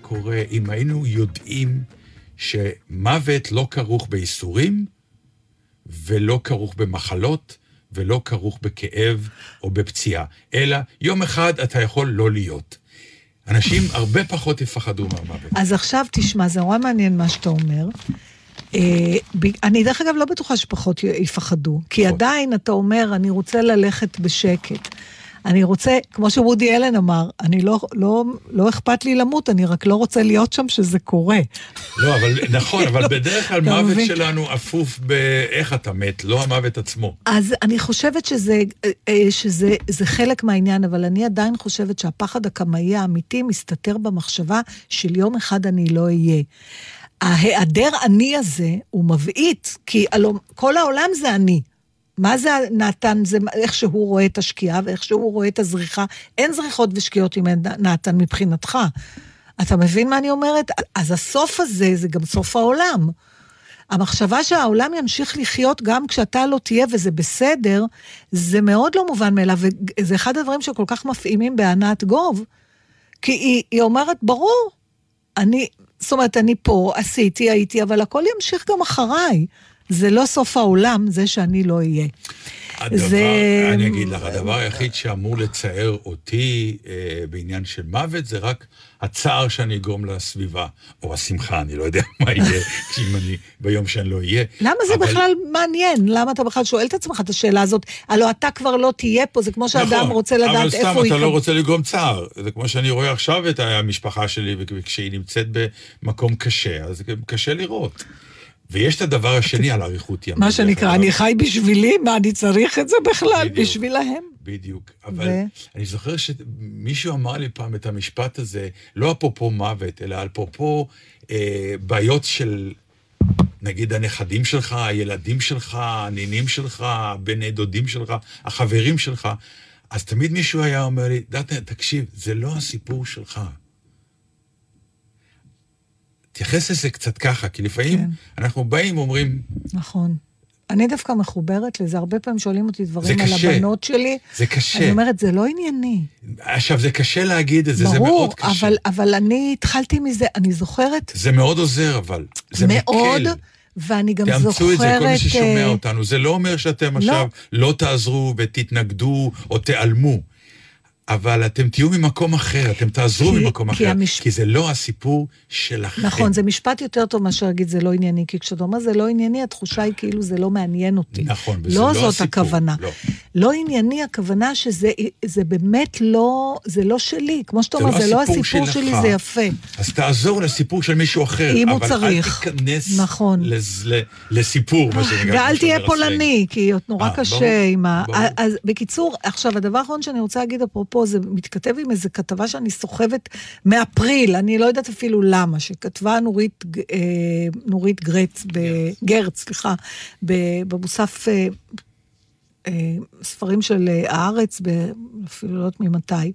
קורה אם היינו יודעים שמוות לא כרוך בייסורים ולא כרוך במחלות ולא כרוך בכאב או בפציעה, אלא יום אחד אתה יכול לא להיות. אנשים הרבה פחות יפחדו מהמוות. אז עכשיו תשמע, זה נורא מעניין מה שאתה אומר. אני דרך אגב לא בטוחה שפחות יפחדו, כי עדיין אתה אומר אני רוצה ללכת בשקט, אני רוצה, כמו שוודי אלן אמר, אני לא, לא, לא אכפת לי למות, אני רק לא רוצה להיות שם שזה קורה. לא, אבל נכון, אבל בדרך כלל מוות שלנו אפוף באיך אתה מת, לא המוות עצמו. אז אני חושבת שזה, שזה, זה חלק מהעניין, אבל אני עדיין חושבת שהפחד הקמאי האמיתי מסתתר במחשבה של יום אחד אני לא אהיה. ההיעדר אני הזה הוא מבעית, כי כל העולם זה אני. מה זה נתן, זה איך שהוא רואה את השקיעה, ואיך שהוא רואה את הזריחה, אין זריחות ושקיעות אם אין נתן מבחינתך. אתה מבין מה אני אומרת? אז הסוף הזה, זה גם סוף העולם. המחשבה שהעולם ימשיך לחיות גם כשאתה לא תהיה, וזה בסדר, זה מאוד לא מובן מאליו, וזה אחד הדברים שכל כך מפעימים בענת גוב, כי היא, היא אומרת, ברור, אני, זאת אומרת, אני פה, עשיתי, הייתי, אבל הכל ימשיך גם אחריי. זה לא סוף העולם, זה שאני לא אהיה. הדבר, זה... אני אגיד לך, הדבר היחיד שאמור לצער אותי אה, בעניין של מוות, זה רק הצער שאני אגרום לסביבה, או השמחה, אני לא יודע מה יהיה, אם אני ביום שאני לא אהיה. למה אבל... זה בכלל מעניין? למה אתה בכלל שואל את עצמך את השאלה הזאת? הלוא אתה כבר לא תהיה פה, זה כמו שאדם נכון, רוצה לדעת איפה סתם, הוא... אבל סתם, אתה לא רוצה לגרום צער. זה כמו שאני רואה עכשיו את המשפחה שלי, וכשהיא נמצאת במקום קשה, אז קשה לראות. ויש את הדבר השני על אריכות ימים. מה שנקרא, אני חי בשבילי, מה אני צריך את זה בכלל, בשבילהם. בדיוק, אבל אני זוכר שמישהו אמר לי פעם את המשפט הזה, לא אפרופו מוות, אלא אפרופו בעיות של, נגיד, הנכדים שלך, הילדים שלך, הנינים שלך, בני דודים שלך, החברים שלך, אז תמיד מישהו היה אומר לי, תקשיב, זה לא הסיפור שלך. תייחס לזה קצת ככה, כי לפעמים כן. אנחנו באים ואומרים... נכון. אני דווקא מחוברת לזה, הרבה פעמים שואלים אותי דברים על הבנות שלי. זה קשה. אני אומרת, זה לא ענייני. עכשיו, זה קשה להגיד את זה, ברור, זה מאוד קשה. ברור, אבל, אבל אני התחלתי מזה, אני זוכרת... זה מאוד עוזר, אבל. זה מאוד, מקל. ואני גם זוכרת... תאמצו את זה, כל מי ששומע אותנו. זה לא אומר שאתם לא. עכשיו לא תעזרו ותתנגדו או תיעלמו. אבל אתם תהיו ממקום אחר, אתם תעזרו כי, ממקום כי אחר, המשפ... כי זה לא הסיפור שלכם. נכון, זה משפט יותר טוב מה שרגיד, זה לא ענייני, כי כשאתה אומר זה לא ענייני, התחושה היא כאילו זה לא מעניין אותי. נכון, וזה לא, לא זאת הסיפור, הכוונה. לא. לא ענייני, הכוונה שזה זה באמת לא, זה לא שלי, כמו שאתה אומר, זה לא הסיפור, הסיפור שלי, זה יפה. אז תעזור לסיפור של מישהו אחר, אבל צריך. אל תיכנס נכון. לז, לסיפור. ואל תהיה פולני, כי נורא 아, קשה. ברור, ברור. ה... אז בקיצור, עכשיו הדבר האחרון שאני רוצה להגיד, אפרופו, פה, זה מתכתב עם איזו כתבה שאני סוחבת מאפריל, אני לא יודעת אפילו למה, שכתבה נורית, אה, נורית גרץ, ב, גרץ. גרץ, סליחה, במוסף אה, אה, ספרים של הארץ, ב, אפילו לא יודעת ממתי,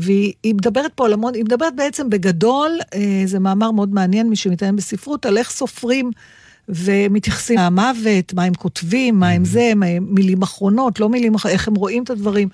והיא מדברת פה על המון, היא מדברת בעצם בגדול, זה מאמר מאוד מעניין, מי שמתעניין בספרות, על איך סופרים ומתייחסים מהמוות, מה הם כותבים, מה הם זה, מילים אחרונות, לא מילים אחרונות, איך הם רואים את הדברים,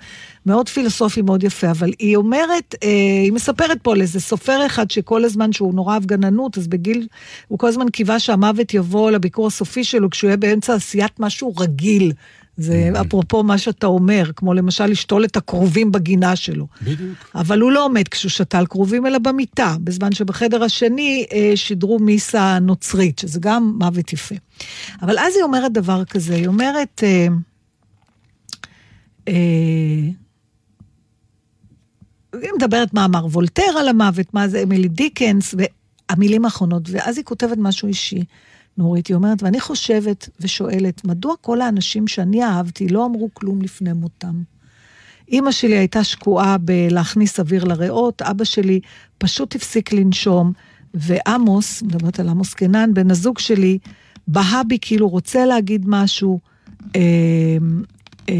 מאוד פילוסופי, מאוד יפה, אבל היא אומרת, היא מספרת פה לאיזה סופר אחד, שכל הזמן שהוא נורא גננות, אז בגיל, הוא כל הזמן קיווה שהמוות יבוא לביקור הסופי שלו, כשהוא יהיה באמצע עשיית משהו רגיל, זה אפרופו מה שאתה אומר, כמו למשל לשתול את הקרובים בגינה שלו. בדיוק. אבל הוא לא עומד כשהוא שתל קרובים, אלא במיטה, בזמן שבחדר השני שידרו מיסה נוצרית, שזה גם מוות יפה. אבל אז היא אומרת דבר כזה, היא אומרת, אה, אה, היא מדברת מאמר וולטר על המוות, מה זה אמילי דיקנס, והמילים האחרונות, ואז היא כותבת משהו אישי. נורית, היא אומרת, ואני חושבת ושואלת, מדוע כל האנשים שאני אהבתי לא אמרו כלום לפני מותם? אמא שלי הייתה שקועה בלהכניס אוויר לריאות, אבא שלי פשוט הפסיק לנשום, ואמוס, מדברת על אמוס קנן, בן הזוג שלי, בהבי כאילו רוצה להגיד משהו, אה, אה,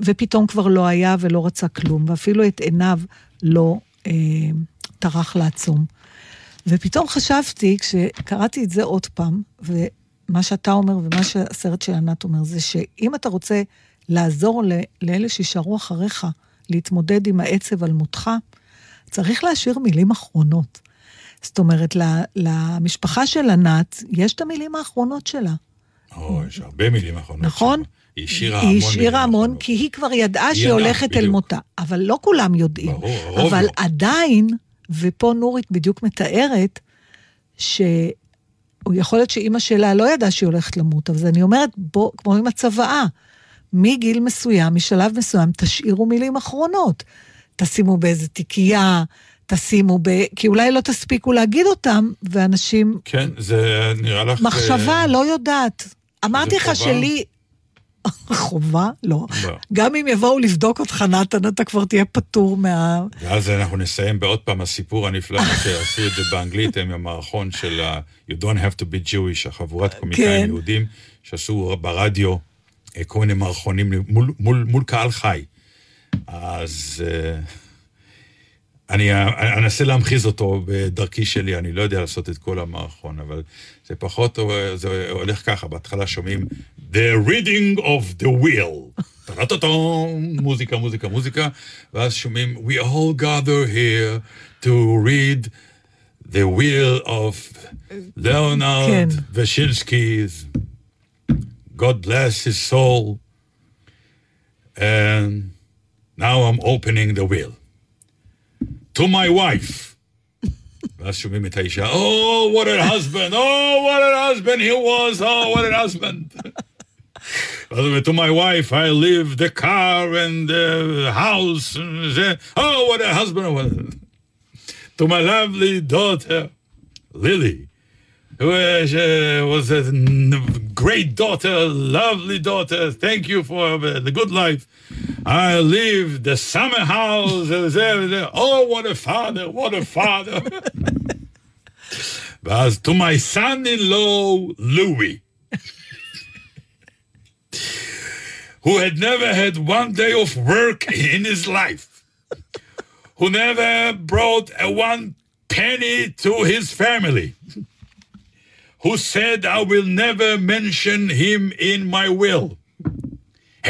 ופתאום כבר לא היה ולא רצה כלום, ואפילו את עיניו לא אה, טרח לעצום. ופתאום חשבתי, כשקראתי את זה עוד פעם, ומה שאתה אומר, ומה שהסרט של ענת אומר, זה שאם אתה רוצה לעזור לאלה שישארו אחריך, להתמודד עם העצב על מותך, צריך להשאיר מילים אחרונות. זאת אומרת, למשפחה של ענת, יש את המילים האחרונות שלה. או, יש הרבה מילים אחרונות. נכון? היא השאירה המון. היא השאירה המון, כי היא כבר ידעה שהיא הולכת אל מותה. אבל לא כולם יודעים. אבל עדיין, ופה נורית בדיוק מתארת, שהוא יכול להיות שאימא שלה לא ידעה שהיא הולכת למות, אבל אני אומרת, בוא, כמו עם הצוואה, מגיל מסוים, משלב מסוים, תשאירו מילים אחרונות, תשימו באיזה תיקייה, תשימו ב... כי אולי לא תספיקו להגיד אותם, ואנשים... כן, זה נראה לך... מחשבה, ב... לא יודעת. אמרתי לך שלי... חובה? לא. גם אם יבואו לבדוק אותך נתן, אתה כבר תהיה פטור מה... ואז אנחנו נסיים בעוד פעם הסיפור הנפלא שעשו את זה באנגלית, הם המערכון של You don't have to be Jewish, החבורת קומיקאים יהודים, שעשו ברדיו כל מיני מערכונים מול קהל חי. אז אני אנסה להמחיז אותו בדרכי שלי, אני לא יודע לעשות את כל המערכון, אבל זה פחות, זה הולך ככה, בהתחלה שומעים The reading of the will. מוזיקה, מוזיקה, מוזיקה. ואז שומעים, we all gather here to read the will of Leonard Vashilsky's God bless his soul. And now I'm opening the will. To my wife. ואז שומעים את האישה, oh, what a husband, oh, what a husband he was, oh, what a husband. To my wife, I leave the car and the house. And the, oh, what a husband. What a... To my lovely daughter, Lily, who uh, was a great daughter, lovely daughter. Thank you for the good life. I leave the summer house. And the, and the, oh, what a father, what a father. But to my son-in-law, Louis. Who had never had one day of work in his life, who never brought a one penny to his family, who said, I will never mention him in my will.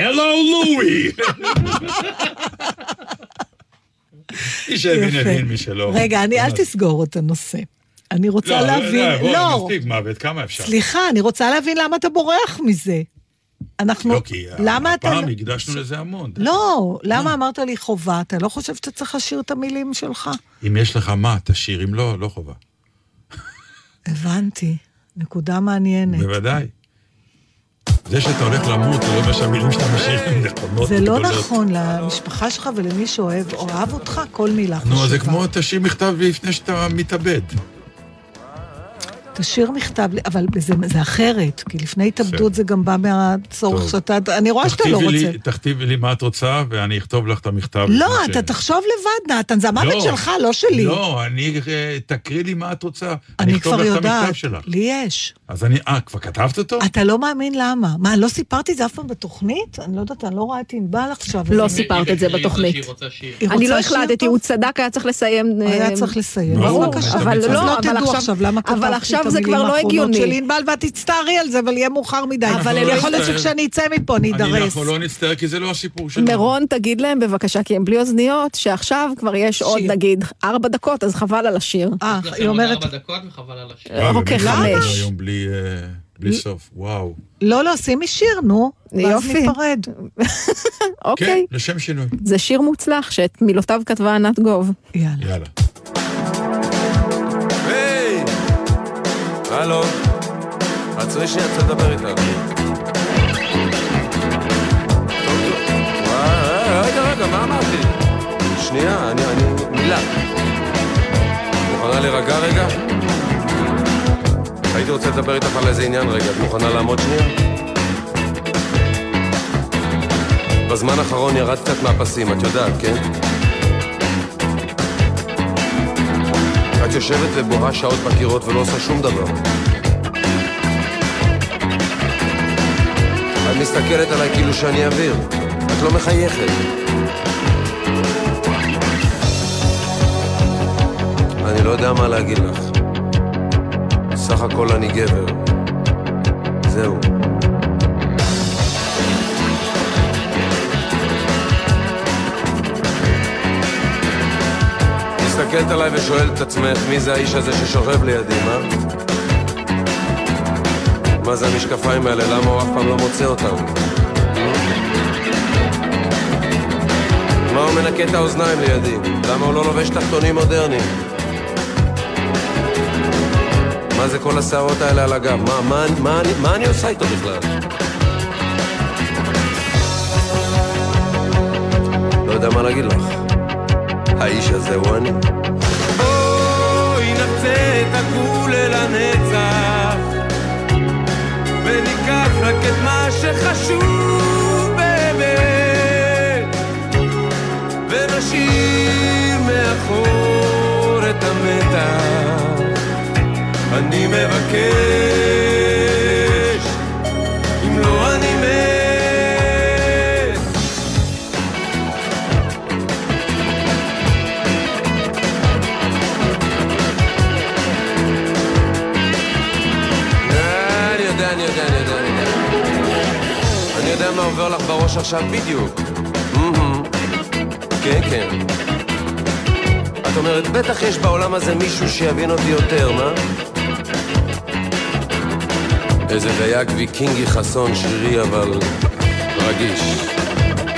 Hello, Louis! איש הבינדין משלום. רגע, אני אל תסגור את הנושא. אני רוצה להבין... לא, סליחה, אני רוצה להבין למה אתה בורח מזה. אנחנו, לא, כי למה הפעם אתה... הקדשנו לזה המון. לא, למה אמרת לי חובה? אתה לא חושב שאתה צריך לשיר את המילים שלך? אם יש לך מה, תשיר, אם לא, לא חובה. הבנתי, נקודה מעניינת. בוודאי. זה שאתה הולך למות, זה לא מה שהמילים שאתה משאירים נכונות. זה לא נכון למשפחה שלך ולמי שאוהב, אוהב אותך כל מילה. נו, זה כמו תשאיר מכתב לפני שאתה מתאבד. תשאיר מכתב, אבל זה, זה אחרת, כי לפני התאבדות זה גם בא מהצורך שאתה, אני רואה שאתה לא רוצה. תכתיבי לי מה את רוצה, ואני אכתוב לך את המכתב. לא, אתה תחשוב לבד, נתן, זה המוות שלך, לא שלי. לא, אני, תקריא לי מה את רוצה, אני אכתוב לך את המכתב שלך. לי יש. אז אני, אה, כבר כתבת אותו? אתה לא מאמין למה. מה, לא סיפרתי זה אף פעם בתוכנית? אני לא יודעת, אני לא ראיתי אם בא לך עכשיו. לא סיפרת את זה בתוכנית. אני לא החלטתי, הוא צדק, היה צריך לסיים. היה צריך לסיים. אבל לא, אבל עכשיו, אבל עכשיו זה כבר לא הגיוני. של אינבל, ואת תצטערי על זה, אבל יהיה מאוחר מדי. אבל יכול להיות שכשאני אצא מפה, נידרס. אנחנו לא נצטער, כי זה לא הסיפור שלנו. מירון, תגיד להם בבקשה, כי הם בלי אוזניות, שעכשיו כבר יש עוד, נגיד, ארבע דקות, אז חבל על השיר. אה, היא אומרת... ארבע דקות וחבל על השיר. אוקיי, חמש. היום בלי... בלי סוף, וואו. לא, לא, שימי שיר, נו. יופי. ואז ניפרד. אוקיי. כן, לשם שינוי. זה שיר מוצלח, שאת מילותיו כתבה ענת גוב. יאללה. היי! הלו, עצרי שנייה, צריך לדבר איתך. רגע, רגע, מה אמרתי? שנייה, אני, אני, מילה. מוכנה לרגע רגע? הייתי רוצה לדבר איתך על איזה עניין רגע, את מוכנה לעמוד שנייה? בזמן האחרון ירד קצת מהפסים, את יודעת, כן? את יושבת ובוהה שעות בקירות ולא עושה שום דבר. את מסתכלת עליי כאילו שאני אוויר, את לא מחייכת. אני לא יודע מה להגיד לך. סך הכל אני גבר. זהו. מסתכלת עליי ושואלת את עצמך, מי זה האיש הזה ששוכב לידי, מה? מה זה המשקפיים האלה? למה הוא אף פעם לא מוצא אותם? מה הוא מנקה את האוזניים לידי? למה הוא לא לובש תחתונים מודרניים? מה זה כל השערות האלה על הגב? מה, מה, מה, מה אני עושה איתו בכלל? לא יודע מה להגיד לך. האיש הזה הוא אני. בואי נפצה את הגבול אל הנצח וניקח רק את מה שחשוב באמת ונשאיר מאחור את המתח. אני מבקש, אם לא אני מת. אני יודע, אני יודע, אני יודע, אני יודע. אני יודע מה עובר לך בראש עכשיו בדיוק. כן, כן. את אומרת, בטח יש בעולם הזה מישהו שיבין אותי יותר, מה? איזה דייק ויקינגי חסון שרירי אבל רגיש,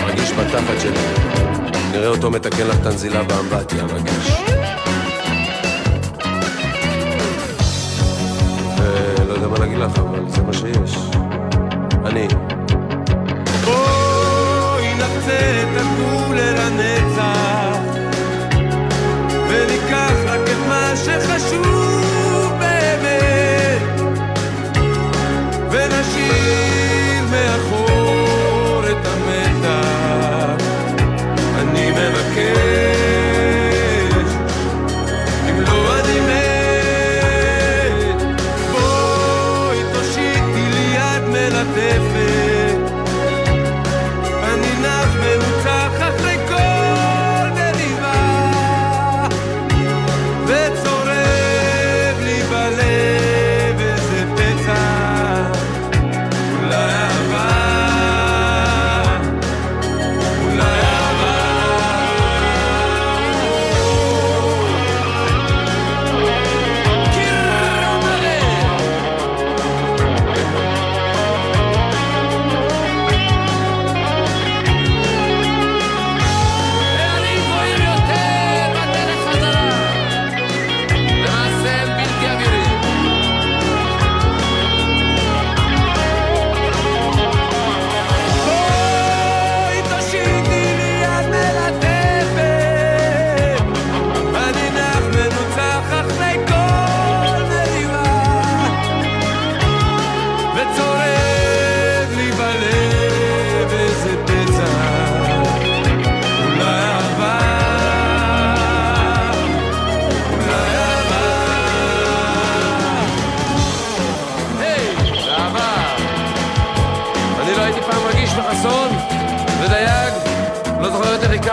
רגיש בתחת שלי. נראה אותו מתקן לך תנזילה באמבטיה, רגיש. ולא יודע מה להגיד לך, אבל זה מה שיש. אני. בואי נפצה את הגבול אל הנצח וניקח רק את מה שחשוב ונשאיר מאחור את המתח. אני מבקש, אם לא אני מת. בואי תושיטי לי יד מלטפת, אני נח מנוצח אחרי כל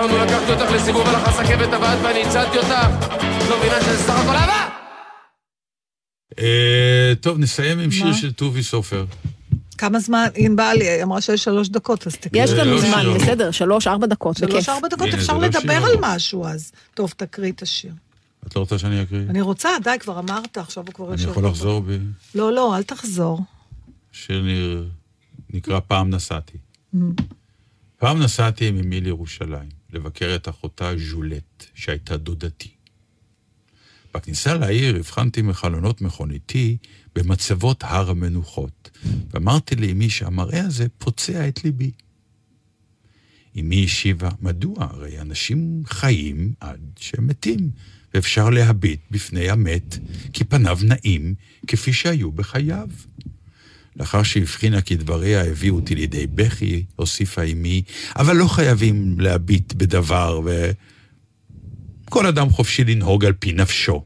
התכוונו לקחת אותך לסיבוב על החסקבת הבאת ואני הצעתי אותך. לא מבינה שזה סך הכל אהבה! טוב, נסיים עם שיר של תובי סופר. כמה זמן, אם בא לי, אמרה שיש שלוש דקות, אז תקריא. יש לנו זמן, בסדר, שלוש, ארבע דקות, בכיף. שלוש, ארבע דקות, אפשר לדבר על משהו אז. טוב, תקריא את השיר. את לא רוצה שאני אקריא? אני רוצה, די, כבר אמרת, עכשיו הוא כבר... אני יכול לחזור בי? לא, לא, אל תחזור. שיר נקרא פעם נסעתי. פעם נסעתי עם אמי לירושלים, לבקר את אחותה ז'ולייט, שהייתה דודתי. בכניסה לעיר הבחנתי מחלונות מכוניתי במצבות הר המנוחות, ואמרתי לאמי שהמראה הזה פוצע את ליבי. אמי השיבה, מדוע? הרי אנשים חיים עד שהם מתים, ואפשר להביט בפני המת, כי פניו נעים כפי שהיו בחייו. לאחר שהבחינה כי דבריה הביאו אותי לידי בכי, הוסיפה אמי, אבל לא חייבים להביט בדבר ו... כל אדם חופשי לנהוג על פי נפשו.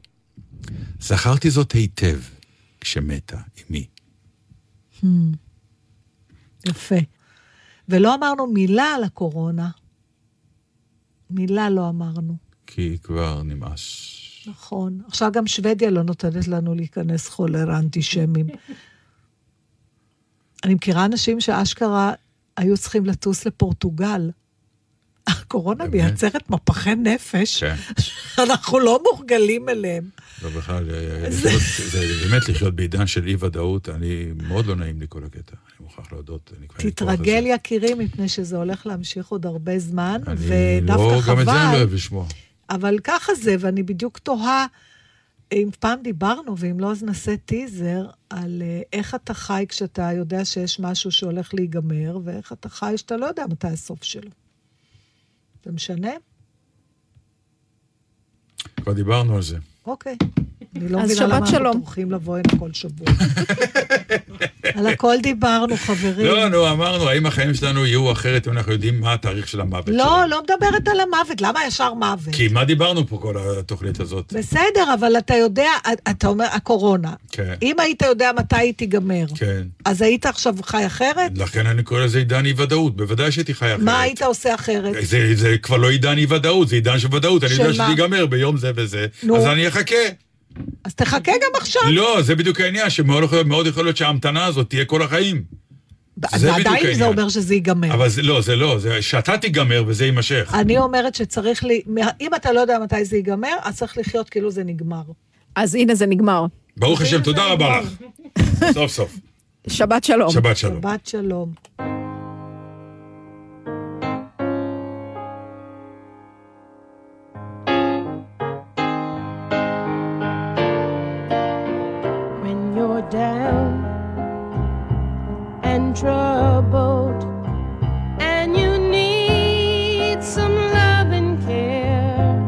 זכרתי זאת היטב כשמתה אמי. Hmm. יפה. ולא אמרנו מילה על הקורונה. מילה לא אמרנו. כי כבר נמאס. נכון. עכשיו גם שוודיה לא נותנת לנו להיכנס חולר אנטישמים. אני מכירה אנשים שאשכרה היו צריכים לטוס לפורטוגל. הקורונה מייצרת מפחי נפש, אנחנו לא מורגלים אליהם. לא בכלל, זה באמת לחיות בעידן של אי ודאות, אני מאוד לא נעים לי כל הקטע, אני מוכרח להודות. תתרגל יקירים, מפני שזה הולך להמשיך עוד הרבה זמן, ודווקא חבל. גם את זה אני לא אוהב לשמוע. אבל ככה זה, ואני בדיוק תוהה, אם פעם דיברנו, ואם לא, אז נעשה טיזר, על איך אתה חי כשאתה יודע שיש משהו שהולך להיגמר, ואיך אתה חי שאתה לא יודע מתי הסוף שלו. זה משנה? כבר דיברנו על זה. אוקיי. אני לא מבינה למה אנחנו תורכים לבוא עם כל שבוע. על הכל דיברנו, חברים. לא, נו, אמרנו, האם החיים שלנו יהיו אחרת אם אנחנו יודעים מה התאריך של המוות שלנו? לא, לא מדברת על המוות. למה ישר מוות? כי מה דיברנו פה כל התוכנית הזאת? בסדר, אבל אתה יודע, אתה אומר, הקורונה. כן. אם היית יודע מתי היא תיגמר, כן. אז היית עכשיו חי אחרת? לכן אני קורא לזה עידן אי ודאות. בוודאי שהייתי חי אחרת. מה היית עושה אחרת? זה, זה כבר לא עידן אי ודאות, זה עידן של ודאות. אני יודע שתיגמר ביום זה וזה, אז אני אחכה. אז תחכה גם עכשיו. לא, זה בדיוק העניין, שמאוד יכול להיות שההמתנה הזאת תהיה כל החיים. ועדיין זה אומר שזה ייגמר. אבל לא, זה לא, שאתה תיגמר וזה יימשך. אני אומרת שצריך לי, אם אתה לא יודע מתי זה ייגמר, אז צריך לחיות כאילו זה נגמר. אז הנה זה נגמר. ברוך השם, תודה רבה לך. סוף סוף. שבת שלום. שבת שלום. שבת שלום. Troubled and you need some love and care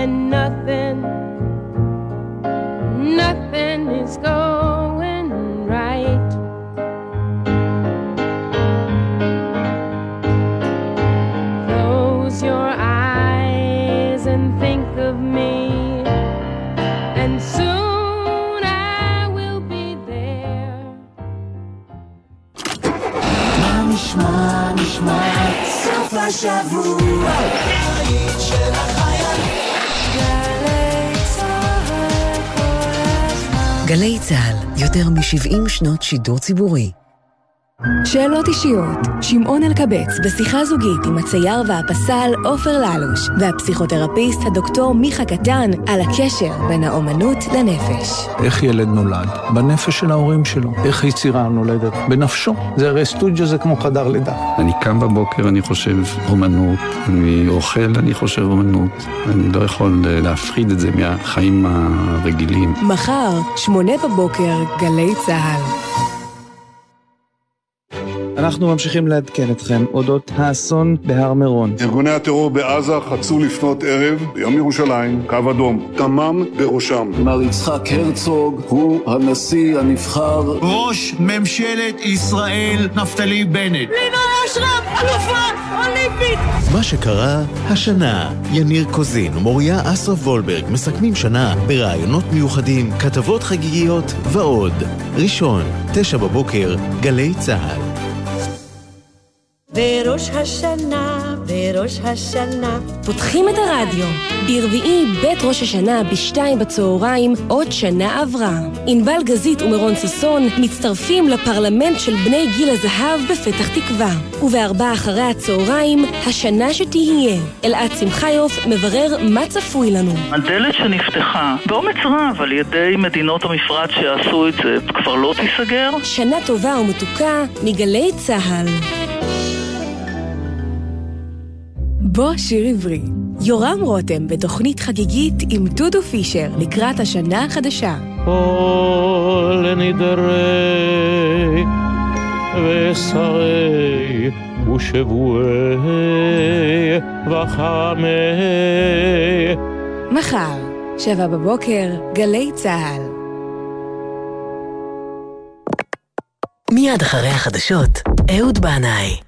and nothing nothing is going right close your eyes and think of me and soon נשמע, נשמע, סוף השבוע היית של החיילים גלי צה"ל כל הזמן גלי צה"ל, יותר מ-שבעים שנות שידור ציבורי שאלות אישיות שמעון אל-כבץ בשיחה זוגית עם הצייר והפסל אופר ללוש והפסיכותרפיסט הדוקטור מיכה קטן על הקשר בין האומנות לנפש איך ילד נולד? בנפש של ההורים שלו איך יצירה נולדת? בנפשו זה הרי סטודיו זה כמו חדר לידה אני קם בבוקר, אני חושב אומנות אני אוכל, אני חושב אומנות אני לא יכול להפריד את זה מהחיים הרגילים מחר, שמונה בבוקר, גלי צהל אנחנו ממשיכים לעדכן אתכם אודות האסון בהר מירון. ארגוני הטרור בעזה חצו לפנות ערב ביום ירושלים, קו אדום, תמם בראשם. מר יצחק הרצוג הוא הנשיא הנבחר. ראש ממשלת ישראל נפתלי בנט. לינוי אשרם, אלופה, אולימפית. מה שקרה השנה. יניר קוזין ומוריה אסרף וולברג מסכמים שנה ברעיונות מיוחדים, כתבות חגיגיות ועוד. ראשון, תשע בבוקר, גלי צהל. בראש השנה, בראש השנה. פותחים את הרדיו. ברביעי בית ראש השנה בשתיים בצהריים, עוד שנה עברה. ענבל גזית ומירון סיסון מצטרפים לפרלמנט של בני גיל הזהב בפתח תקווה. ובארבע אחרי הצהריים, השנה שתהיה. אלעד צמחיוף מברר מה צפוי לנו. הדלת שנפתחה, באומץ רב על ידי מדינות המפרץ שעשו את זה, כבר לא תיסגר. שנה טובה ומתוקה מגלי צה"ל. בוא שיר עברי. יורם רותם בתוכנית חגיגית עם תודו פישר לקראת השנה החדשה. כל נדרי ושרי ושבועי וחמי. מחר, שבע בבוקר, גלי צהל. מיד אחרי החדשות, אהוד בנאי.